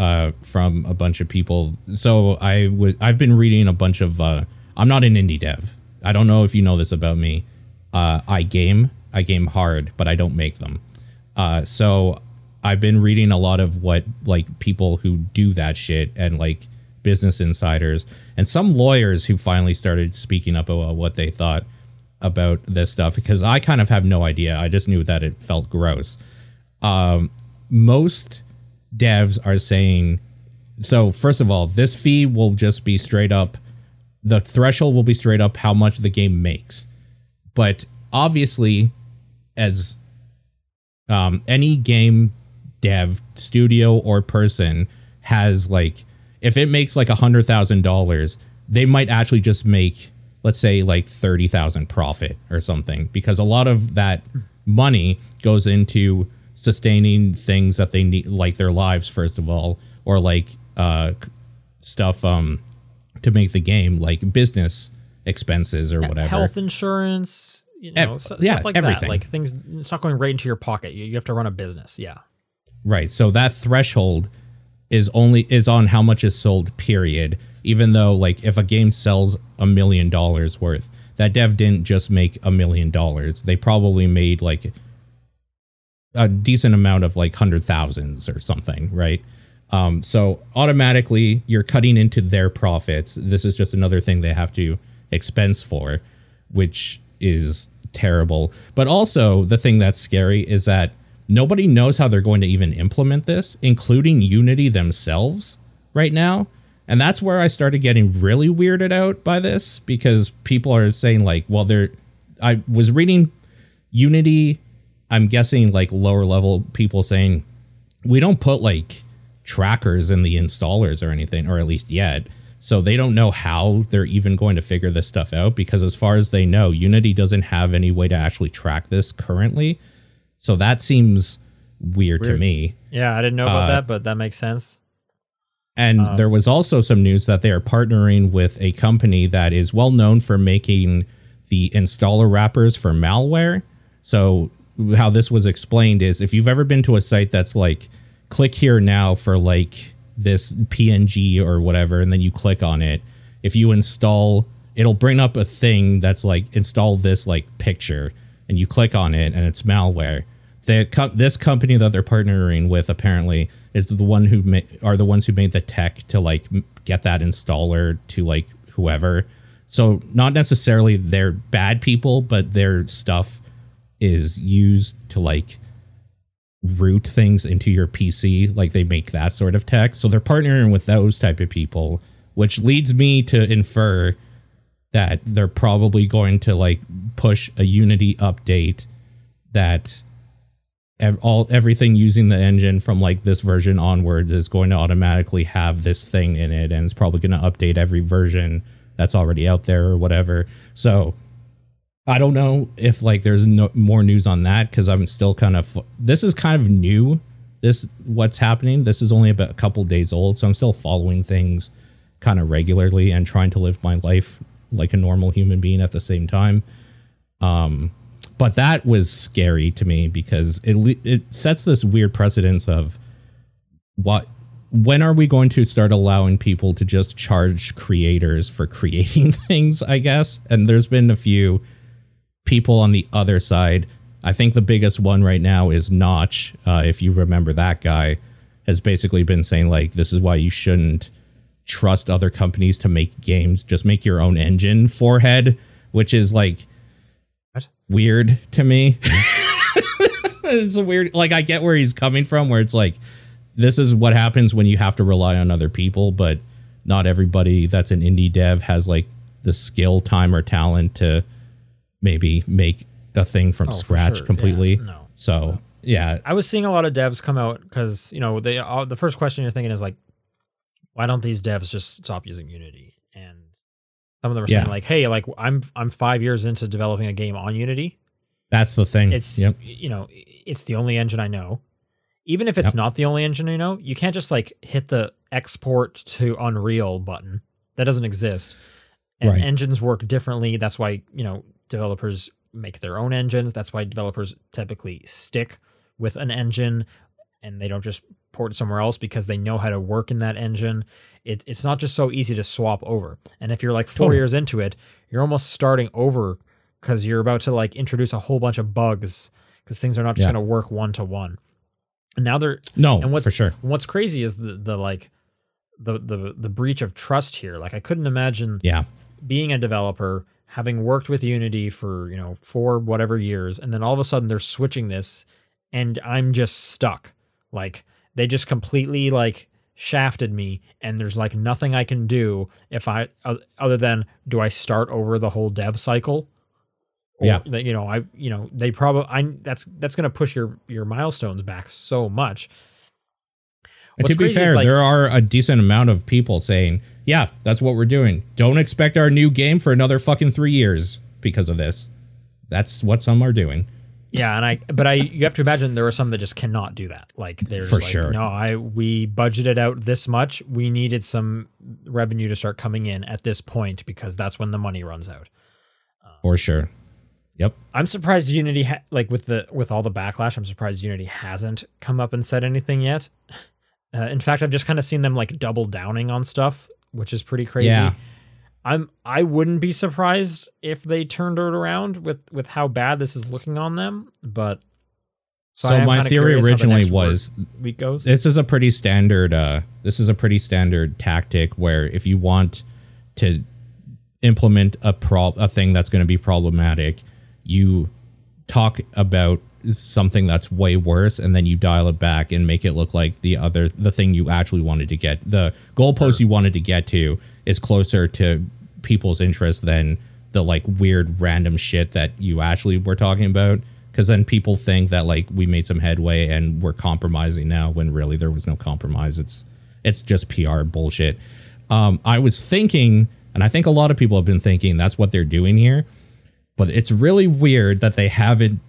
from a bunch of people. So I've been reading a bunch of. I'm not an indie dev. I don't know if you know this about me. I game hard, but I don't make them. So I've been reading a lot of what like people who do that shit and like business insiders and some lawyers who finally started speaking up about what they thought about this stuff, because I kind of have no idea. I just knew that it felt gross. Most devs are saying, so first of all, this fee will just be straight up. The threshold will be straight up how much the game makes. But obviously, as any game dev studio or person has, like, if it makes like $100,000, they might actually just make, let's say, like 30,000 profit or something, because a lot of that money goes into sustaining things that they need, like their lives, first of all, or like stuff to make the game, like business expenses or whatever. Health insurance, you know, stuff like everything. That. Like things, it's not going right into your pocket. You have to run a business. Yeah. Right. So that threshold is on how much is sold, period. Even though, like, if a game sells $1 million worth, that dev didn't just make $1 million. They probably made like a decent amount of like 100,000s or something, right? So automatically you're cutting into their profits. This is just another thing they have to expense for, which is terrible. But also the thing that's scary is that nobody knows how they're going to even implement this, including Unity themselves right now. And that's where I started getting really weirded out by this, because people are saying like, well, I was reading Unity, I'm guessing like lower level people saying, we don't put like trackers in the installers or anything, or at least yet. So they don't know how they're even going to figure this stuff out, because as far as they know, Unity doesn't have any way to actually track this currently. So that seems weird. To me. Yeah, I didn't know about that, but that makes sense. And there was also some news that they are partnering with a company that is well known for making the installer wrappers for malware. So how this was explained is, if you've ever been to a site that's like, click here now for like this PNG or whatever, and then you click on it, if you install, it'll bring up a thing that's like, install this like picture, and you click on it and it's malware. This company that they're partnering with apparently is the one who are the ones who made the tech to like get that installer to like whoever. So not necessarily they're bad people, but their stuff is used to like root things into your PC. Like they make that sort of tech. So they're partnering with those type of people, which leads me to infer that they're probably going to like push a Unity update that everything using the engine from like this version onwards is going to automatically have this thing in it, and it's probably going to update every version that's already out there or whatever. So I don't know if like there's no more news on that, because I'm still kind of, this is kind of new, this what's happening. This is only about a couple days old, so I'm still following things kind of regularly and trying to live my life like a normal human being at the same time. But that was scary to me, because it sets this weird precedence of when are we going to start allowing people to just charge creators for creating things, I guess. And there's been a few people on the other side. I think the biggest one right now is Notch. If you remember, that guy has basically been saying like, this is why you shouldn't trust other companies to make games. Just make your own engine, forehead, which is like, weird to me. It's a weird, like, I get where he's coming from, where it's like, this is what happens when you have to rely on other people, but not everybody that's an indie dev has like the skill, time, or talent to maybe make a thing from scratch completely. Yeah, no. So yeah, I was seeing a lot of devs come out, because you know, they all, the first question you're thinking is like, why don't these devs just stop using Unity? And some of them are saying like, hey, like I'm 5 years into developing a game on Unity. That's the thing. It's, you know, it's the only engine I know. Even if it's not the only engine, you know, you can't just like hit the export to Unreal button. That doesn't exist. And engines work differently. That's why, you know, developers make their own engines. That's why developers typically stick with an engine and they don't just port somewhere else, because they know how to work in that engine. It's not just so easy to swap over. And if you're like 4 years into it, you're almost starting over, because you're about to like introduce a whole bunch of bugs, because things are not just going to work one to one. And now they're what's crazy is the breach of trust here. Like, I couldn't imagine being a developer, having worked with Unity for, you know, 4 whatever years, and then all of a sudden they're switching this and I'm just stuck. Like, they just completely like shafted me, and there's like nothing I can do if I other than, do I start over the whole dev cycle? Or, you know, they probably, that's going to push your milestones back so much. And to be fair, like, there are a decent amount of people saying, yeah, that's what we're doing. Don't expect our new game for another fucking 3 years because of this. That's what some are doing. Yeah, and you have to imagine there are some that just cannot do that. Like, there's we budgeted out this much. We needed some revenue to start coming in at this point, because that's when the money runs out. For sure. Yep. I'm surprised Unity with all the backlash, I'm surprised Unity hasn't come up and said anything yet. In fact, I've just kind of seen them like double downing on stuff, which is pretty crazy. Yeah. I wouldn't be surprised if they turned it around with how bad this is looking on them. But so my theory originally was, this is a pretty standard tactic, where if you want to implement a thing that's going to be problematic, you talk about something that's way worse, and then you dial it back and make it look like the thing you actually wanted to get, the goalpost you wanted to get to, is closer to people's interest than the like weird random shit that you actually were talking about. Because then people think that like we made some headway and we're compromising now, when really there was no compromise. It's just PR bullshit. I was thinking, and I think a lot of people have been thinking, that's what they're doing here. But it's really weird that they haven't.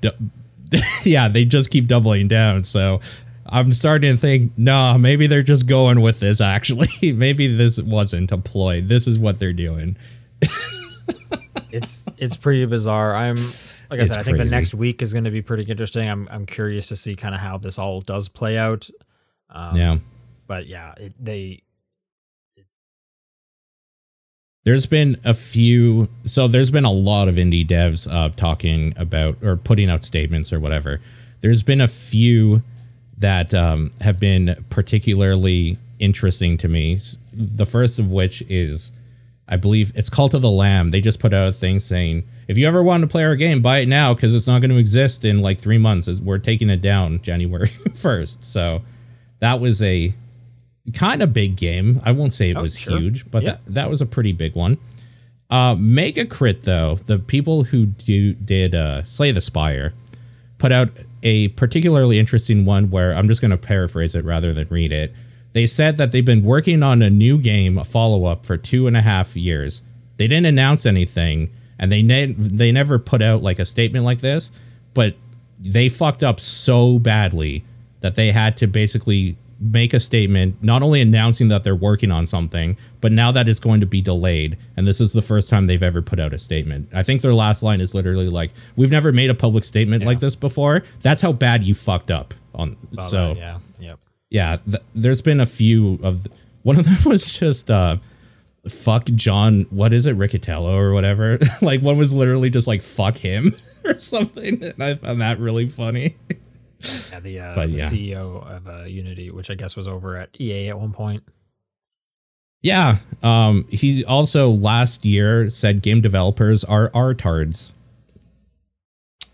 Yeah, they just keep doubling down. So I'm starting to think, nah, maybe they're just going with this. Actually, maybe this wasn't a ploy. This is what they're doing. It's pretty bizarre. I think the next week is going to be pretty interesting. I'm curious to see kind of how this all does play out. There's been a lot of indie devs talking about or putting out statements or whatever. There's been a few that have been particularly interesting to me. The first of which is, I believe it's Cult of the Lamb. They just put out a thing saying, if you ever want to play our game, buy it now because it's not going to exist in like 3 months. We're taking it down January 1st. So that was a kind of big game. I won't say it was huge, but that was a pretty big one. Megacrit, though, the people who did Slay the Spire, put out a particularly interesting one where I'm just going to paraphrase it rather than read it. They said that they've been working on a new game, a follow-up, for 2.5 years. They didn't announce anything, and they never put out like a statement like this, but they fucked up so badly that they had to basically make a statement, not only announcing that they're working on something, but now that it's going to be delayed. And this is the first time they've ever put out a statement. I think their last line is literally like, we've never made a public statement like this before. That's how bad you fucked up on. About so that, yeah. Yep. Yeah, there's been a few of one of them was just fuck John. What is it? Riccatello or whatever. Like one was literally just like fuck him or something. And I found that really funny. Yeah, the CEO of Unity, which I guess was over at EA at one point. Yeah. He also last year said game developers are R-tards.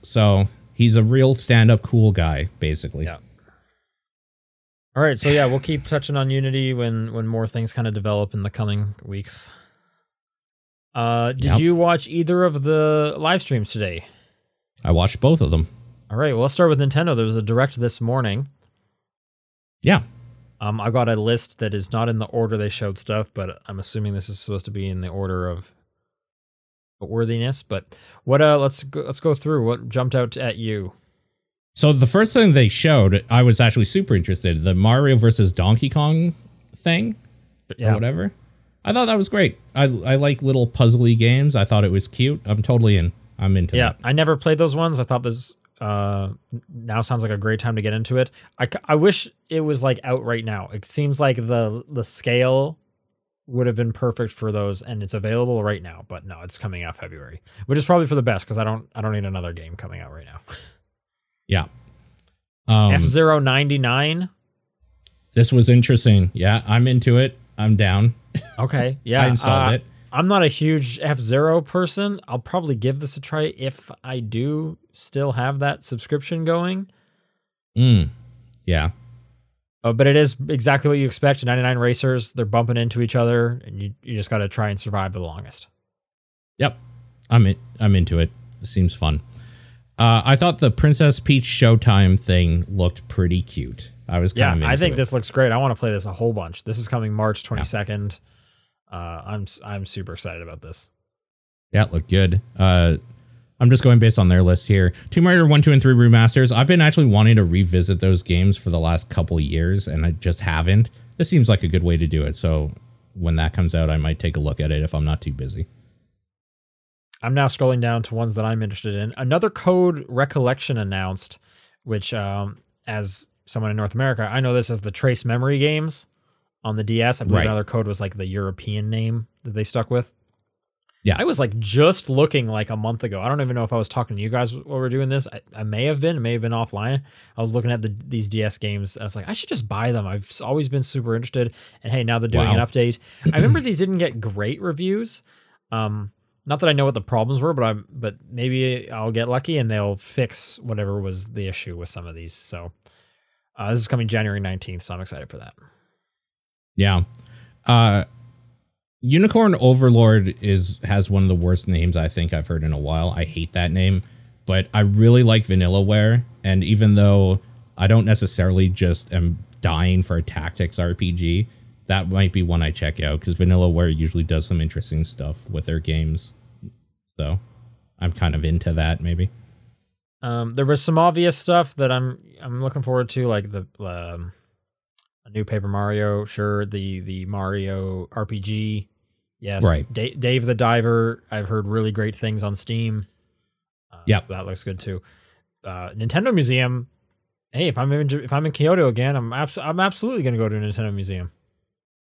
So he's a real stand up cool guy, basically. Yeah. All right, so yeah, we'll keep touching on Unity when more things kind of develop in the coming weeks. Did you watch either of the live streams today? I watched both of them. All right, well, let's start with Nintendo. There was a Direct this morning. Yeah. I got a list that is not in the order they showed stuff, but I'm assuming this is supposed to be in the order of worthiness. But what? Let's go through what jumped out at you. So the first thing they showed, I was actually super interested. The Mario versus Donkey Kong thing or whatever. I thought that was great. I like little puzzly games. I thought it was cute. I'm totally in. I'm into that. Yeah, I never played those ones. I thought this now sounds like a great time to get into it. I wish it was like out right now. It seems like the scale would have been perfect for those, and it's available right now. But no, it's coming out February, which is probably for the best because I don't need another game coming out right now. Yeah. F-099. This was interesting. Yeah, I'm into it. I'm down. Okay. Yeah. I installed it. I'm not a huge F-Zero person. I'll probably give this a try if I do still have that subscription going. Yeah. But it is exactly what you expect. 99 racers, they're bumping into each other, and you just got to try and survive the longest. Yep. I'm into it. It seems fun. I thought the Princess Peach Showtime thing looked pretty cute. I was kind of into it. Yeah, I think this looks great. I want to play this a whole bunch. This is coming March 22nd. Yeah. I'm super excited about this. Yeah, it looked good. I'm just going based on their list here. Tomb Raider 1, 2, and 3 remasters. I've been actually wanting to revisit those games for the last couple years, and I just haven't. This seems like a good way to do it. So when that comes out, I might take a look at it if I'm not too busy. I'm now scrolling down to ones that I'm interested in. Another Code Recollection announced, which as someone in North America, I know this as the Trace Memory games on the DS. I believe Another Code was like the European name that they stuck with. Yeah, I was like just looking like a month ago. I don't even know if I was talking to you guys while we're doing this. I may have been offline. I was looking at these DS games. I was like, I should just buy them. I've always been super interested. And hey, now they're doing an update. I remember these didn't get great reviews. Not that I know what the problems were, but maybe I'll get lucky and they'll fix whatever was the issue with some of these. So this is coming January 19th, so I'm excited for that. Yeah. Unicorn Overlord has one of the worst names I think I've heard in a while. I hate that name. but I really like Vanillaware. And even though I don't necessarily just am dying for a tactics RPG, that might be one I check out because Vanillaware usually does some interesting stuff with their games. So I'm kind of into that maybe. There was some obvious stuff that I'm looking forward to, like the new Paper Mario, sure, the Mario RPG. Yes, right. Dave the Diver, I've heard really great things on Steam. Yeah, that looks good too. Nintendo Museum. Hey, if I'm in Kyoto again, I'm absolutely going to go to a Nintendo Museum.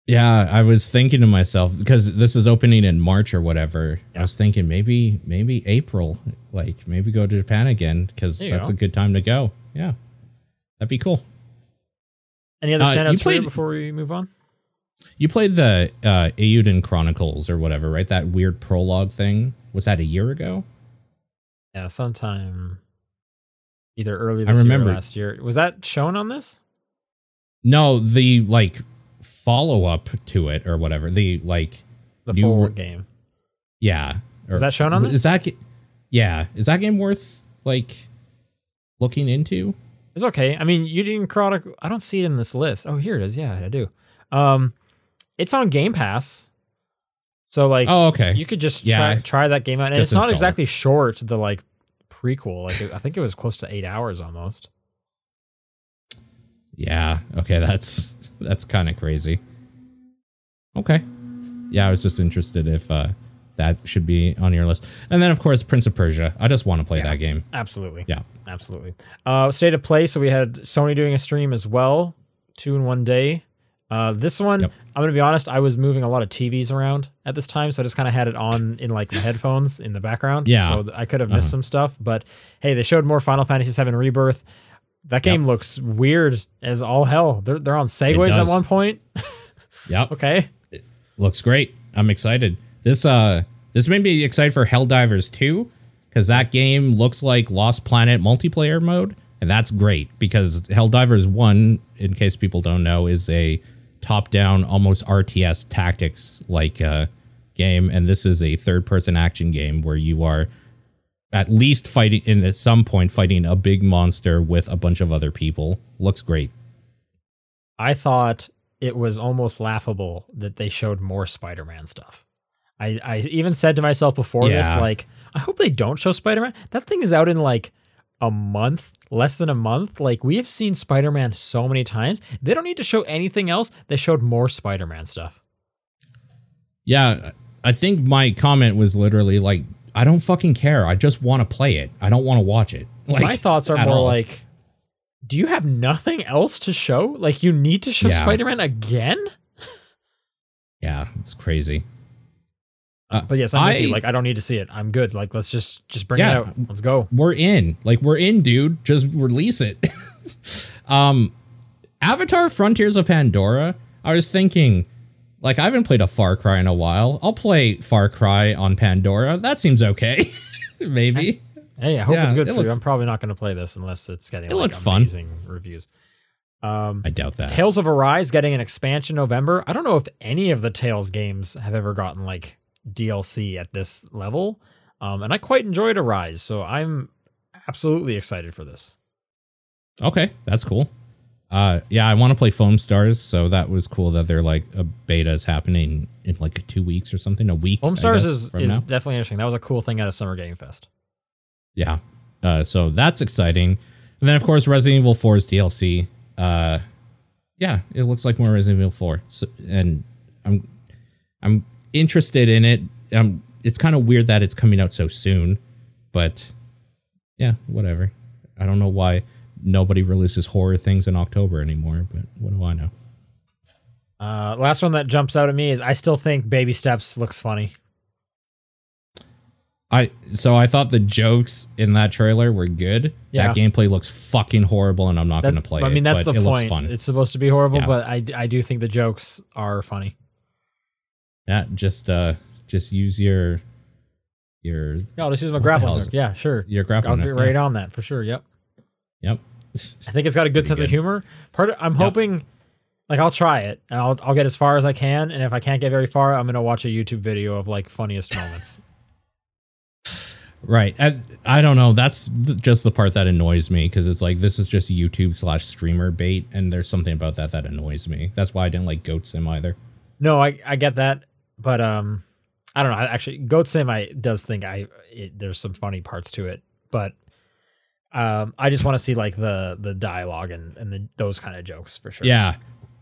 Yeah, I was thinking to myself, because this is opening in March or whatever. Yeah. I was thinking maybe April, like maybe go to Japan again, because that's a good time to go. Yeah, that'd be cool. Any other standouts for you before we move on? You played the Euden Chronicles or whatever, right? That weird prologue thing. Was that a year ago? Yeah, sometime either early this year or last year. Was that shown on this? No, the like follow up to it or whatever. The forward game. Yeah. Is that shown on this? Is that game worth like looking into? It's okay. I mean, Euden Chronicle, I don't see it in this list. Oh, here it is. Yeah, I do. It's on Game Pass. So like, oh, okay. You could just try that game out. And it's not exactly short, the like prequel. Like I think it was close to 8 hours almost. Yeah. Okay. That's kind of crazy. Okay. Yeah. I was just interested if, that should be on your list. And then of course, Prince of Persia. I just want to play that game. Absolutely. Yeah, absolutely. State of Play. So we had Sony doing a stream as well, 2 in 1 day. This one, yep. I'm going to be honest, I was moving a lot of TVs around at this time, so I just kind of had it on in like my headphones in the background. Yeah. So I could have missed some stuff, but hey, they showed more Final Fantasy VII Rebirth. That game looks weird as all hell. They're on segways at one point. Yep. Okay. It looks great. I'm excited. This made me excited for Helldivers 2, because that game looks like Lost Planet multiplayer mode, and that's great, because Helldivers 1, in case people don't know, is a top-down, almost RTS tactics-like game, and this is a third-person action game where you are at least fighting a big monster with a bunch of other people. Looks great. I thought it was almost laughable that they showed more Spider-Man stuff. I even said to myself before this, like, I hope they don't show Spider-Man. That thing is out in, like, less than a month. Like, we have seen Spider-Man so many times. They don't need to show anything else. They showed more Spider-Man stuff. Yeah, I think my comment was literally like, I don't fucking care. I just want to play it. I don't want to watch it. Like, my thoughts are more like, do you have nothing else to show? Like, you need to show Spider-Man again? Yeah, it's crazy. But yes, I'm with you. Like, I don't need to see it. I'm good. Like, let's just bring it out. Let's go. We're in. Like, we're in, dude. Just release it. Avatar Frontiers of Pandora. I was thinking, like, I haven't played a Far Cry in a while. I'll play Far Cry on Pandora. That seems okay. Maybe. Hey, I hope it's good for you. I'm probably not going to play this unless it's getting like amazing reviews. I doubt that. Tales of Arise getting an expansion in November. I don't know if any of the Tales games have ever gotten, like, DLC at this level, and I quite enjoyed Arise, so I'm absolutely excited for this. Okay, that's cool. I want to play Foam Stars, so that was cool that they're like a beta is happening in like 2 weeks or something. A week. Foam Stars is definitely interesting. That was a cool thing at a Summer Game Fest. Yeah, so that's exciting. And then of course Resident Evil 4's DLC. It looks like more Resident Evil 4, so, and I'm interested in it. It's kind of weird that it's coming out so soon, but yeah, whatever. I don't know why nobody releases horror things in October anymore, but what do I know? Last one that jumps out at me is I still think Baby Steps looks funny. I thought the jokes in that trailer were good. Yeah. That gameplay looks fucking horrible, and I'm not going to play it. I mean, that's the point. Looks fun. It's supposed to be horrible, but I do think the jokes are funny. Yeah, just use your. No, this is my grappling hook. Yeah, sure. Your grappling hook. I'll get right on that for sure. Yep. I think it's got a good sense of humor. I'm hoping, like, I'll try it and I'll get as far as I can, and if I can't get very far, I'm gonna watch a YouTube video of like funniest moments. Right. I don't know. That's just the part that annoys me, because it's like, this is just YouTube/streamer bait. And there's something about that that annoys me. That's why I didn't like Goat Sim either. No, I get that. But I don't know. Actually, Goat Sim, there's some funny parts to it. But I just want to see like the dialogue and those kind of jokes for sure. Yeah.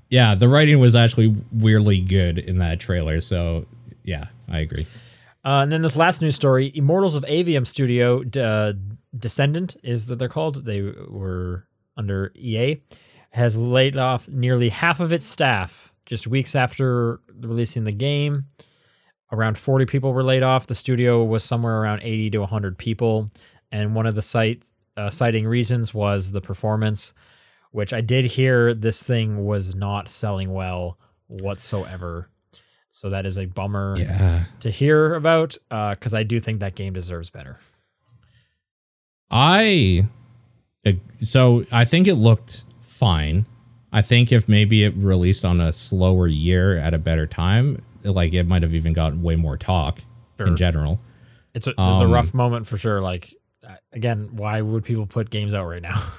Yeah. The writing was actually weirdly good in that trailer. So, yeah, I agree. And then this last news story, Immortals of Avium Studio Descendant is that they're called. They were under EA, has laid off nearly half of its staff just weeks after releasing the game. Around 40 people were laid off. The studio was somewhere around 80 to 100 people. And one of the citing reasons was the performance, which I did hear this thing was not selling well whatsoever. So that is a bummer to hear about, because I do think that game deserves better. So I think it looked fine. I think if maybe it released on a slower year at a better time, like it might have even gotten way more talk in general. It's a rough moment for sure. Like, again, why would people put games out right now?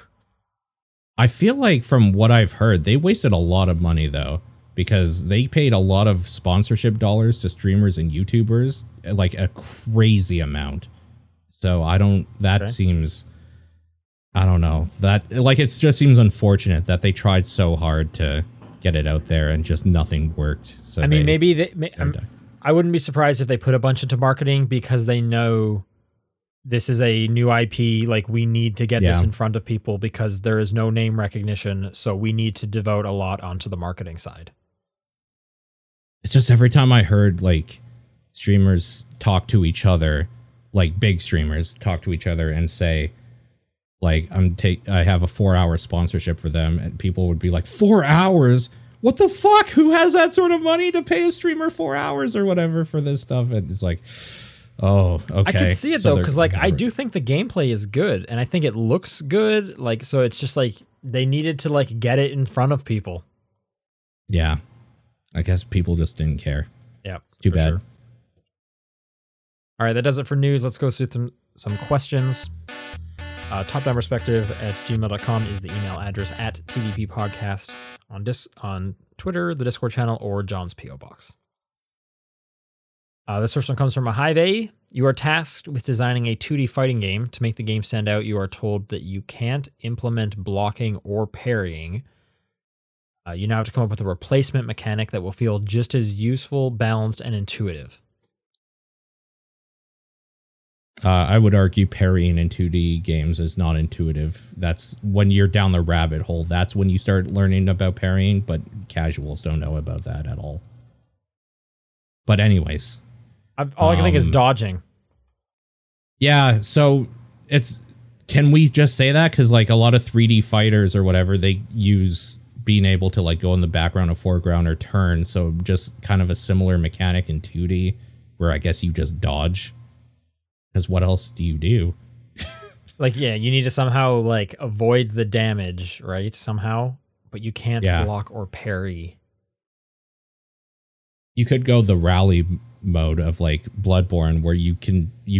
I feel like from what I've heard, they wasted a lot of money, though, because they paid a lot of sponsorship dollars to streamers and YouTubers, like a crazy amount. So I don't know, that like, it just seems unfortunate that they tried so hard to get it out there and just nothing worked. So I mean, I wouldn't be surprised if they put a bunch into marketing, because they know this is a new IP. Like, we need to get this in front of people because there is no name recognition. So we need to devote a lot onto the marketing side. It's just every time I heard like streamers talk to each other, like big streamers talk to each other and say like, I have a 4-hour sponsorship for them, and people would be like, 4 hours? What the fuck? Who has that sort of money to pay a streamer 4 hours or whatever for this stuff? And it's like, oh, okay. I can see it though, because like, I do think the gameplay is good and I think it looks good. Like, so it's just like they needed to like get it in front of people. Yeah, I guess people just didn't care. Yeah, it's too bad. Sure. All right, that does it for news. Let's go through some questions. TopDownPerspective@gmail.com is the email address, at TDP Podcast on Twitter, the Discord channel, or John's P.O. Box. This first one comes from Ahive. You are tasked with designing a 2D fighting game. To make the game stand out, you are told that you can't implement blocking or parrying. You now have to come up with a replacement mechanic that will feel just as useful, balanced, and intuitive. I would argue parrying in 2D games is not intuitive. That's when you're down the rabbit hole. That's when you start learning about parrying, but casuals don't know about that at all. But anyways, I can think is dodging. Yeah. So can we just say that? Because like a lot of 3D fighters or whatever, they use being able to like go in the background or foreground or turn. So just kind of a similar mechanic in 2D where I guess you just dodge. Because what else do you do? Like, yeah, you need to somehow like avoid the damage, right? Somehow, but you can't block or parry. You could go the rally mode of like Bloodborne, where you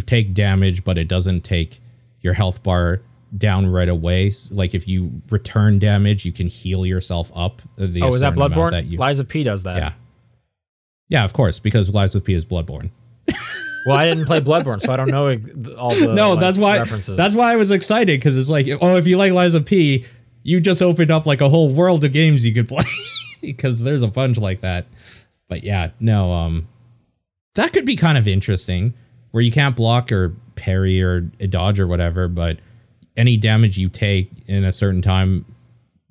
take damage, but it doesn't take your health bar down right away. Like if you return damage, you can heal yourself up. Is that Bloodborne? Lies of P does that. Yeah. Yeah, of course, because Lies of P is Bloodborne. Well, I didn't play Bloodborne, so I don't know all the references. That's why I was excited, because it's like, oh, if you like Lies of P, you just opened up like a whole world of games you could play, because there's a bunch like that. But yeah, no, that could be kind of interesting, where you can't block or parry or dodge or whatever, but any damage you take in a certain time,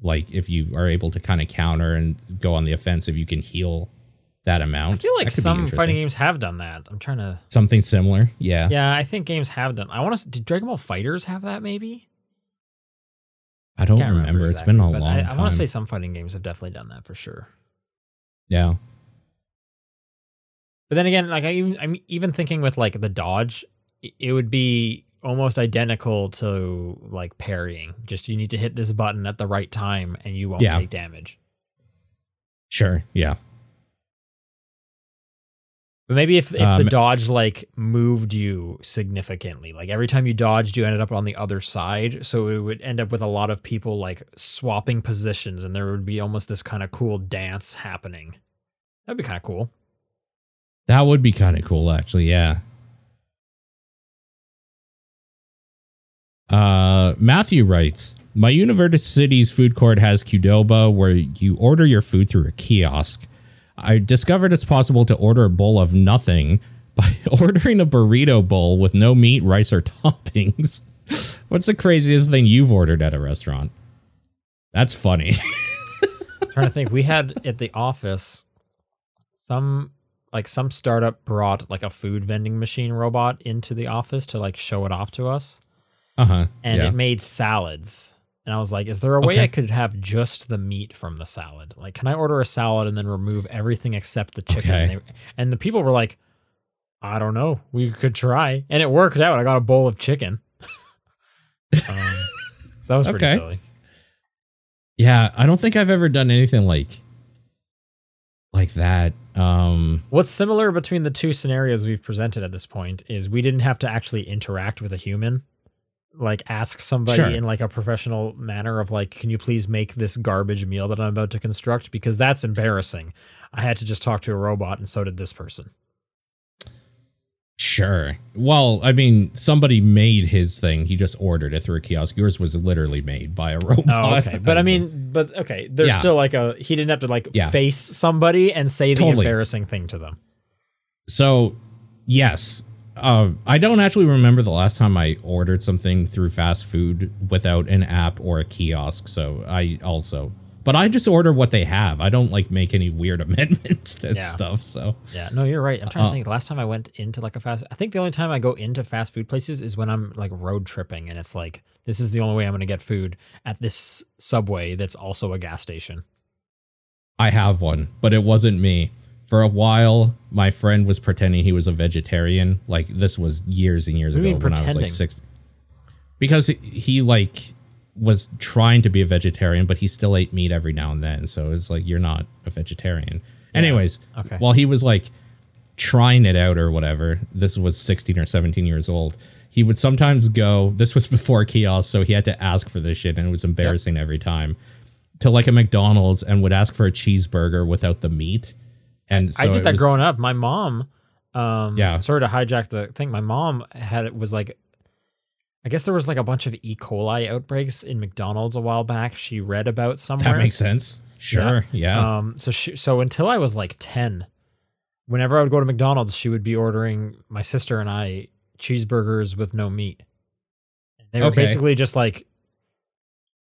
like if you are able to kind of counter and go on the offensive, you can heal that amount. I feel like some fighting games have done that. I'm trying to... Something similar, yeah. Yeah, I think games have done... did Dragon Ball FighterZ have that, maybe? I don't remember. Exactly, it's been a long time. I want to say some fighting games have definitely done that for sure. Yeah. But then again, like I'm even thinking with like the dodge, it would be almost identical to like parrying. Just you need to hit this button at the right time and you won't take damage. Sure. Yeah. But maybe if the dodge like moved you significantly, like every time you dodged, you ended up on the other side. So it would end up with a lot of people like swapping positions, and there would be almost this kind of cool dance happening. That'd be kind of cool. That would be kind of cool, actually. Yeah. Matthew writes, my university's food court has Qdoba, where you order your food through a kiosk. I discovered it's possible to order a bowl of nothing by ordering a burrito bowl with no meat, rice, or toppings. What's the craziest thing you've ordered at a restaurant? That's funny. I'm trying to think. We had at the office some startup brought like a food vending machine robot into the office to like show it off to us. Uh-huh. And yeah. It made salads. And I was like, is there a way I could have just the meat from the salad? Like, can I order a salad and then remove everything except the chicken? Okay. And the people were like, I don't know. We could try. And it worked out. I got a bowl of chicken. So that was pretty silly. Yeah, I don't think I've ever done anything like that. What's similar between the two scenarios we've presented at this point is we didn't have to actually interact with a human. Like ask somebody in like a professional manner of like, can you please make this garbage meal that I'm about to construct? Because that's embarrassing. I had to just talk to a robot, and so did this person. Sure. Well, I mean, somebody made his thing. He just ordered it through a kiosk. Yours was literally made by a robot. Oh, okay. But I mean, there's still like he didn't have to face somebody and say the embarrassing thing to them. So yes. I don't actually remember the last time I ordered something through fast food without an app or a kiosk. So I just order what they have. I don't make any weird amendments and stuff. So yeah, no, you're right. I'm trying to think. Last time I went into I think the only time I go into fast food places is when I'm like road tripping, and it's like, this is the only way I'm going to get food at this Subway. That's also a gas station. I have one, but it wasn't me. For a while, my friend was pretending he was a vegetarian. Like, this was years and years ago when I was 6. Because he was trying to be a vegetarian, but he still ate meat every now and then. So it's like, you're not a vegetarian. Yeah. Anyways, while he was trying it out or whatever, this was 16 or 17 years old. He would sometimes go. This was before kiosks, so he had to ask for this shit, and it was embarrassing every time. To a McDonald's, and would ask for a cheeseburger without the meat. And so I did that growing up. My mom, sorry to hijack the thing. My mom I guess there was a bunch of E. coli outbreaks in McDonald's a while back. She read about somewhere. That makes sense. Sure. Yeah. So until I was 10, whenever I would go to McDonald's, she would be ordering my sister and I cheeseburgers with no meat. And they were basically just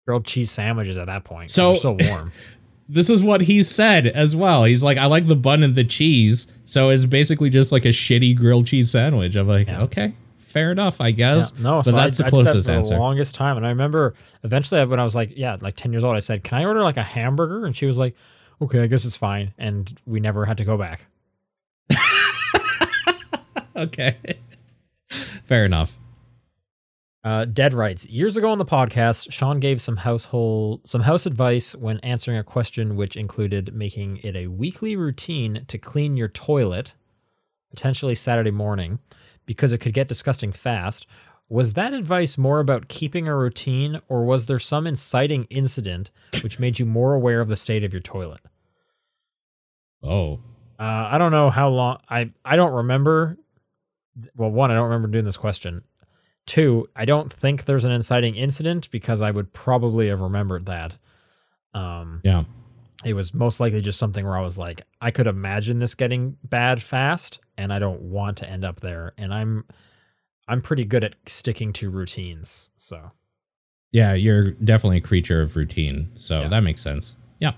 grilled cheese sandwiches at that point. So they're still warm. This is what he said as well. He's like, I like the bun and the cheese. So it's basically just a shitty grilled cheese sandwich. I'm like, okay, fair enough, I guess. Yeah, no, but so that's the closest answer. The longest time. And I remember eventually when I was 10 years old, I said, can I order a hamburger? And she was like, okay, I guess it's fine. And we never had to go back. Okay. Fair enough. Dead writes, years ago on the podcast, Sean gave some house advice when answering a question, which included making it a weekly routine to clean your toilet, potentially Saturday morning, because it could get disgusting fast. Was that advice more about keeping a routine, or was there some inciting incident which made you more aware of the state of your toilet? Oh, I don't know how long. I don't remember. Well, one, I don't remember doing this question. 2, I don't think there's an inciting incident because I would probably have remembered that. It was most likely just something where I was like, I could imagine this getting bad fast, and I don't want to end up there. And I'm pretty good at sticking to routines. So yeah, you're definitely a creature of routine. So that makes sense. Yeah.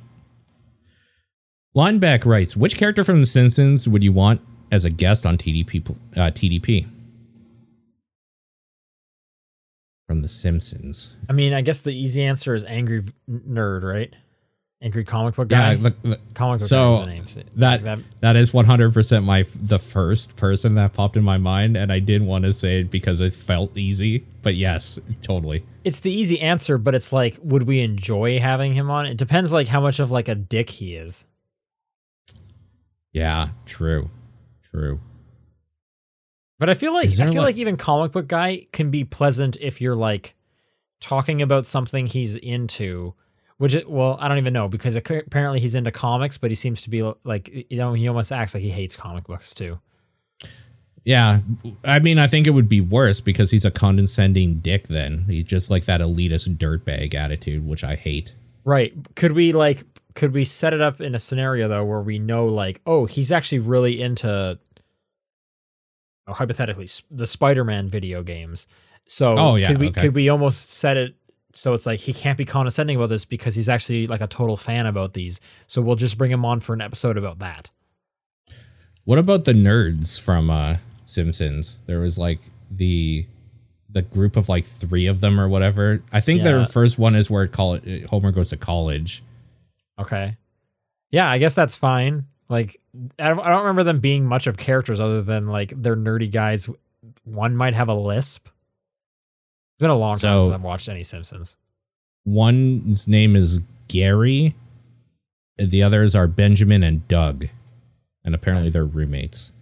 Lineback writes, which character from The Simpsons would you want as a guest on TDP? From The Simpsons. I mean, I guess the easy answer is Angry Nerd, right? Angry comic book guy. Yeah, comic book guy is the name. So that is 100% the first person that popped in my mind, and I did want to say it because it felt easy. But yes, totally. It's the easy answer, but it's would we enjoy having him on? It depends how much of a dick he is. Yeah, true. True. But I feel like even Comic Book Guy can be pleasant if you're like talking about something he's into, which, well, I don't even know, because apparently he's into comics, but he seems to be like, you know, he almost acts like he hates comic books too. Yeah. I mean, I think it would be worse because he's a condescending dick then. He's just like that elitist dirtbag attitude, which I hate. Right. Could we set it up in a scenario though, where we know like, oh, he's actually really into, oh, hypothetically, the Spider-Man video games. So could we almost set it so it's like he can't be condescending about this because he's actually like a total fan about these. So we'll just bring him on for an episode about that. What about the nerds from Simpsons? There was like the group of like three of them or whatever. I think their first one is where Homer goes to college. Okay. Yeah, I guess that's fine. Like, I don't remember them being much of characters other than like they're nerdy guys. One might have a lisp. It's been a long time since I've watched any Simpsons. One's name is Gary. The others are Benjamin and Doug. And apparently they're roommates.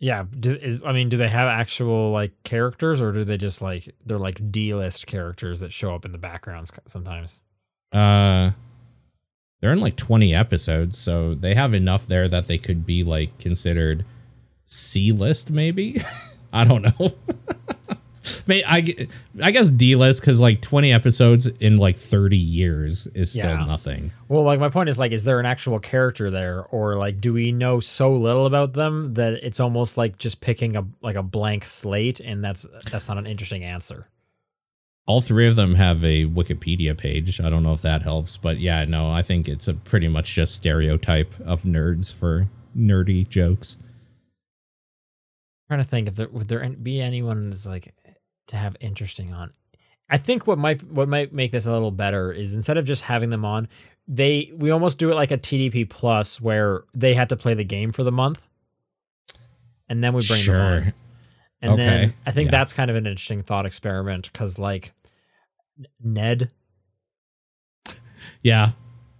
Yeah. Do they have actual like characters, or do they just like, they're like D-list characters that show up in the backgrounds sometimes? They're in like 20 episodes, so they have enough there that they could be like considered C-list maybe? I don't know. I guess D-list, because like 20 episodes in like 30 years is still nothing. Well, like my point is like, is there an actual character there, or like do we know so little about them that it's almost like just picking a like a blank slate, and that's not an interesting answer. All three of them have a Wikipedia page. I don't know if that helps, but yeah, no, I think it's a pretty much just stereotype of nerds for nerdy jokes. I'm trying to think if there would there be anyone that's like to have interesting on. I think what might make this a little better is instead of just having them on, we almost do it like a TDP plus where they had to play the game for the month, and then we bring them on. And then I think that's kind of an interesting thought experiment, because like Ned,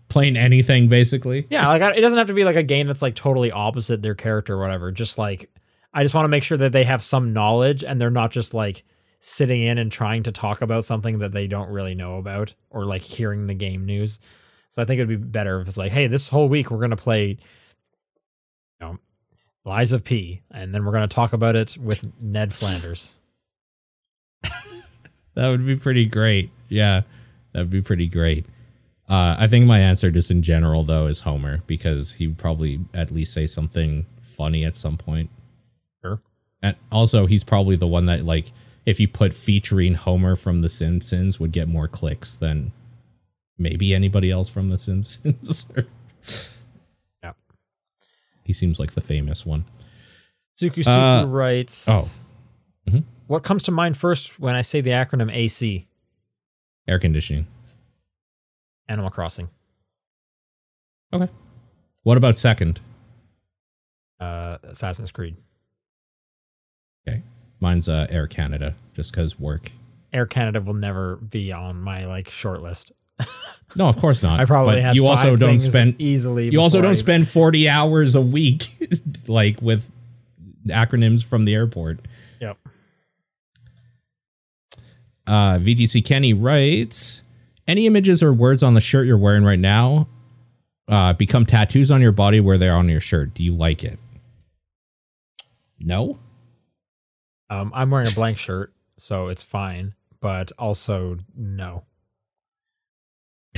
playing anything basically. Yeah, like it doesn't have to be like a game that's like totally opposite their character or whatever. Just like I just want to make sure that they have some knowledge and they're not just like sitting in and trying to talk about something that they don't really know about, or like hearing the game news. So I think it'd be better if it's like, hey, this whole week we're going to play, you know, Lies of P, and then we're going to talk about it with Ned Flanders. That would be pretty great. Yeah, that'd be pretty great. I think my answer just in general, though, is Homer, because he would probably at least say something funny at some point. Sure. And also, he's probably the one that, like, if you put featuring Homer from The Simpsons, would get more clicks than maybe anybody else from The Simpsons. Yeah. He seems like the famous one. Suku writes, What comes to mind first when I say the acronym AC? Air conditioning. Animal Crossing. Okay. What about second? Assassin's Creed. Okay. Mine's Air Canada, just because work. Air Canada will never be on my like short list. No, of course not. I probably but had you also don't spend easily. You also don't spend 40 hours a week like with acronyms from the airport. Yep. VGC Kenny writes, any images or words on the shirt you're wearing right now become tattoos on your body where they're on your shirt. Do you like it? No. I'm wearing a blank shirt, so it's fine, but also no.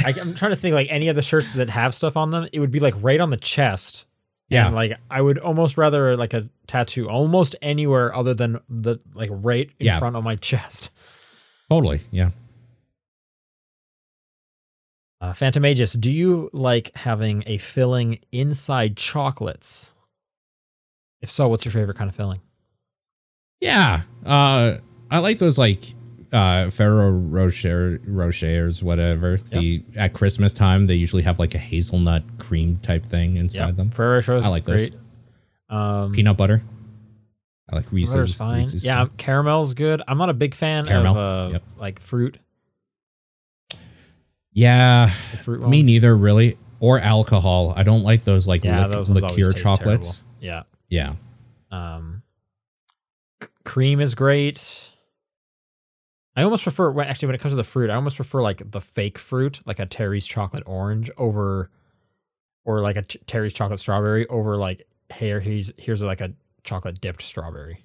I'm trying to think like any of the shirts that have stuff on them, it would be like right on the chest. Yeah. And like I would almost rather like a tattoo almost anywhere other than the like right in front of my chest. Totally. Yeah. Phantomagus, do you like having a filling inside chocolates? If so, what's your favorite kind of filling? Yeah, I like those like Ferrero Rochers, whatever. Yep. At Christmas time, they usually have like a hazelnut cream type thing inside them. Ferrero Rochers, I like those. Peanut butter. I like Reese's. Fine. Reese's caramel's good. I'm not a big fan of like fruit. Yeah, fruit me neither, really. Or alcohol. I don't like those like liqueur chocolates. Terrible. Yeah. Yeah. Cream is great. I almost prefer, actually, when it comes to the fruit, I almost prefer like the fake fruit, like a Terry's chocolate orange over, or like a Terry's chocolate strawberry over like, hey, here's like a chocolate dipped strawberry.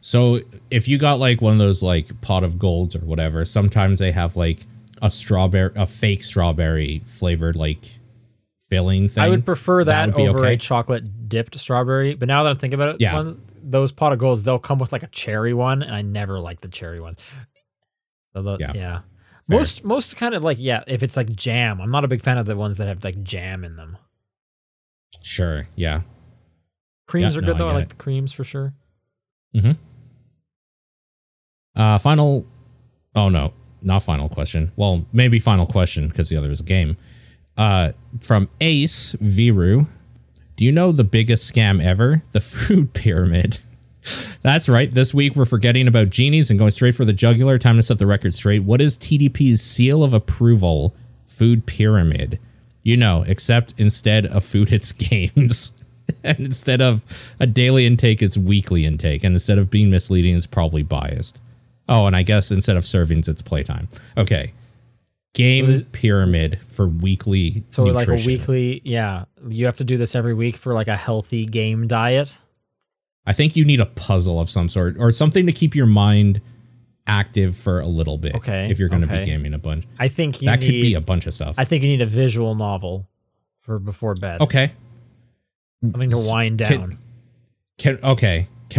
So if you got like one of those like pot of golds or whatever, sometimes they have like a fake strawberry flavored like filling thing. I would prefer that would over a chocolate dipped strawberry. But now that I'm thinking about it, those pot of golds, they'll come with like a cherry one, and I never like the cherry ones. So most kind of like, if it's like jam, I'm not a big fan of the ones that have like jam in them. Sure. Yeah. Creams are good though. I like the creams for sure. Mm-hmm. Final question, because the other is a game. From Ace Viru, do you know the biggest scam ever? The food pyramid. That's right. This week we're forgetting about genies and going straight for the jugular. Time to set the record straight. What is TDP's seal of approval? Food pyramid. You know, except instead of food, it's games. And instead of a daily intake, it's weekly intake. And instead of being misleading, it's probably biased. Oh, and I guess instead of servings, it's playtime. Okay. Game pyramid for weekly nutrition. Like a weekly, you have to do this every week for like a healthy game diet. I think you need a puzzle of some sort or something to keep your mind active for a little bit. Okay. If you're going to be gaming a bunch. I think that could be a bunch of stuff. I think you need a visual novel for before bed. Okay. Something to wind down. Can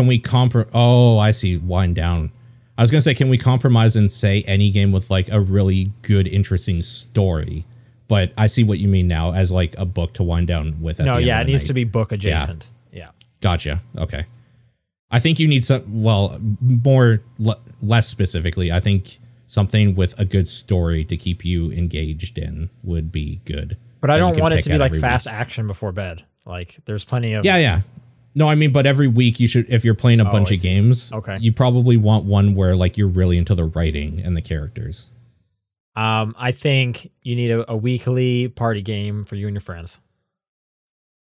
we compromise? Oh, I see. Wind down. I was going to say, can we compromise and say any game with like a really good, interesting story? But I see what you mean now as like a book to wind down with. It needs to be book adjacent. Yeah. Gotcha. Okay. I think you need some, less specifically, I think something with a good story to keep you engaged in would be good. But I don't want it to be like fast action before bed. Like there's plenty of no, I mean, but every week you should, if you're playing a bunch of games, you probably want one where like you're really into the writing and the characters. I think you need a weekly party game for you and your friends.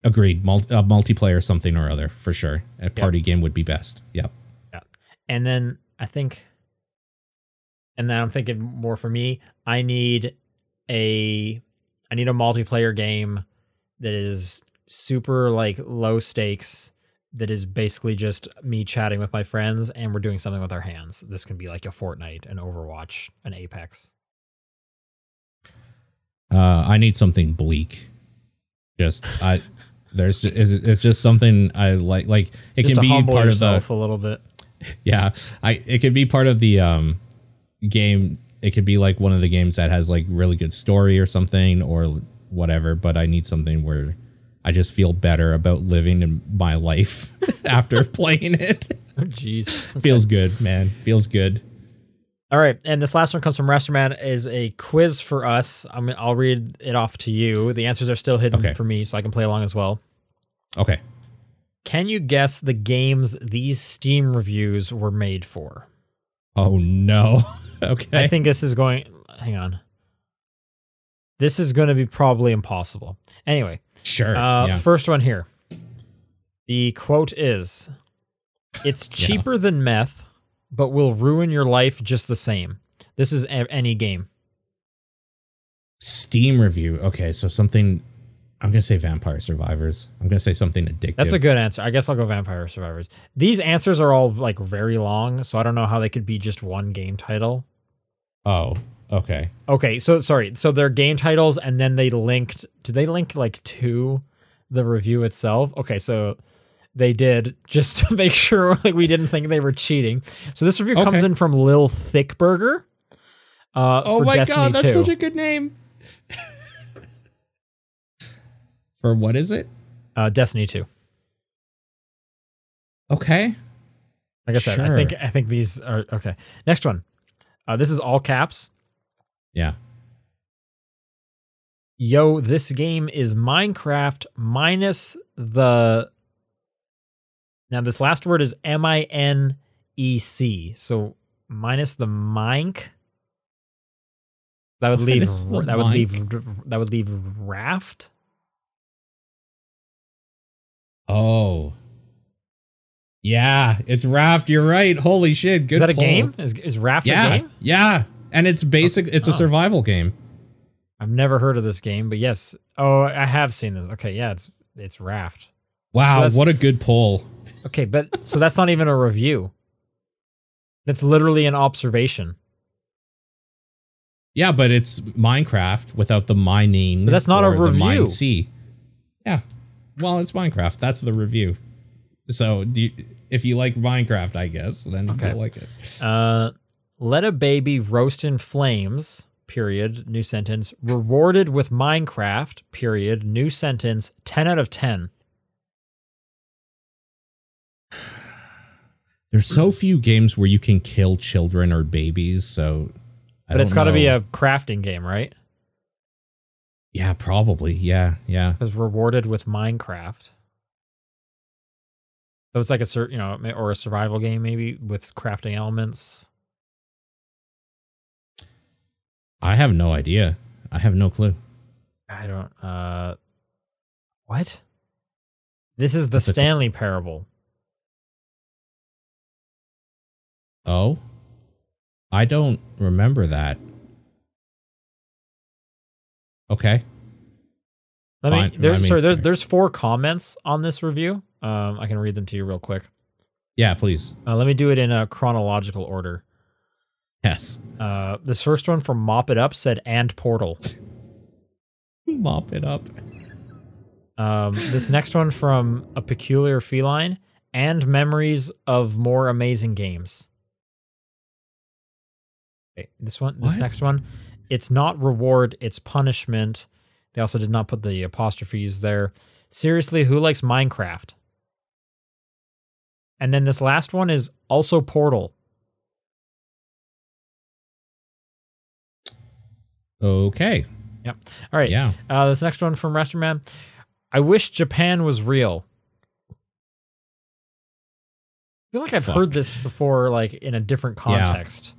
Agreed. A multiplayer something or other for sure. A party game would be best. Yep. Yeah. And then I'm thinking more for me. I need a multiplayer game that is super like low stakes, that is basically just me chatting with my friends and we're doing something with our hands. This can be like a Fortnite, an Overwatch, an Apex. I need something bleak. It's just something I like it just can be part of the a little bit. Yeah. It could be part of the game. It could be like one of the games that has like really good story or something or whatever, but I need something where I just feel better about living in my life after playing it. Oh, jeez. Okay. Feels good, man. Feels good. All right. And this last one comes from Rasterman, is a quiz for us. I'll read it off to you. The answers are still hidden for me, so I can play along as well. Okay. Can you guess the games these Steam reviews were made for? Oh, no. Okay. I think this is going... Hang on. This is going to be probably impossible. Anyway. Sure. First one here. The quote is, "It's cheaper than meth, but will ruin your life just the same." This is any game. Steam review. Okay, so something... I'm going to say Vampire Survivors. I'm going to say something addictive. That's a good answer. I guess I'll go Vampire Survivors. These answers are all like very long, so I don't know how they could be just one game title. Oh, okay. Okay, so sorry. So they're game titles, and then they linked... Did they link like to the review itself? Okay, so they did, just to make sure like we didn't think they were cheating. So this review comes in from Lil Thickburger. Oh my Destiny God, that's 2. Such a good name. For what is it? Destiny 2. Okay. Like I said, sure. I think these are... Okay. Next one. This is all caps. Yeah. Yo, this game is Minecraft minus the... Now, this last word is M-I-N-E-C. So minus the minc. That would leave raft. Oh. Yeah, it's Raft. You're right. Holy shit. Good. Is that a game? Is Raft a game? Yeah. And it's basic. It's a survival game. I've never heard of this game, but yes. Oh, I have seen this. Okay. Yeah. It's Raft. Wow. So what a good poll. Okay. But so that's not even a review. That's literally an observation. Yeah, but it's Minecraft without the mining. But that's not a review. Mine C. Yeah. Well, it's Minecraft. That's the review. So if you like Minecraft, I guess, then you'll like it. Let a baby roast in flames, period, new sentence, rewarded with Minecraft, period, new sentence, 10 out of 10. There's so few games where you can kill children or babies, so... But it's got to be a crafting game, right? Yeah, probably. Yeah. Because rewarded with Minecraft. So it's like a, or a survival game maybe with crafting elements. I have no idea. I have no clue. I don't. What? This is the Stanley Parable. Oh, I don't remember that. Okay. There's 4 comments on this review. I can read them to you real quick. Yeah, please. Let me do it in a chronological order. Yes. This first one from Mop It Up said, and Portal. Mop It Up. This next one from A Peculiar Feline, and memories of more amazing games. Okay, next one. It's not reward, it's punishment. They also did not put the apostrophes there. Seriously, who likes Minecraft? And then this last one is also Portal. Okay. Yep. All right. Yeah. This next one from Resterman. I wish Japan was real. I feel like I've heard this before, like in a different context.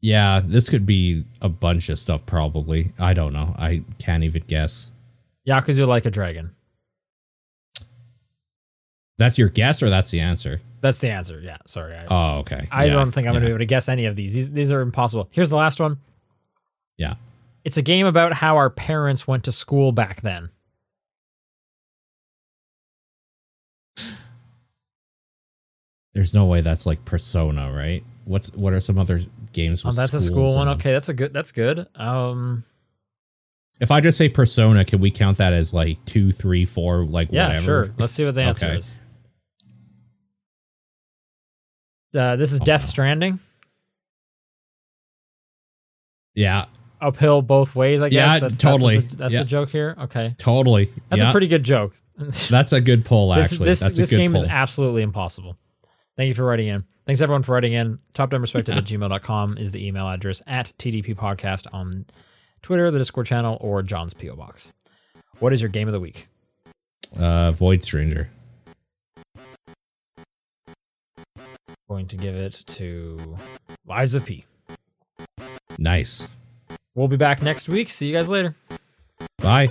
Yeah, this could be a bunch of stuff, probably. I don't know. I can't even guess. Yakuza Like a Dragon. That's your guess, or that's the answer? That's the answer, yeah. Sorry. Okay. I don't think I'm going to be able to guess any of these. These are impossible. Here's the last one. Yeah. It's a game about how our parents went to school back then. There's no way that's like Persona, right? What are some other games with that's a school one. Okay, that's good. If I just say Persona, can we count that as like 2, 3, 4, like whatever? Yeah, sure. Let's see what the answer is. This is Death Stranding. Yeah. Uphill both ways, I guess. Yeah, totally. That's the joke here. Okay. Totally. That's a pretty good joke. That's a good poll, actually. This game is absolutely impossible. Thank you for writing in. Thanks, everyone, for writing in. TopDownRespective@gmail.com is the email address, @TDPpodcast on Twitter, the Discord channel, or John's P.O. Box. What is your game of the week? Void Stranger. Going to give it to Lies of P. Nice. We'll be back next week. See you guys later. Bye.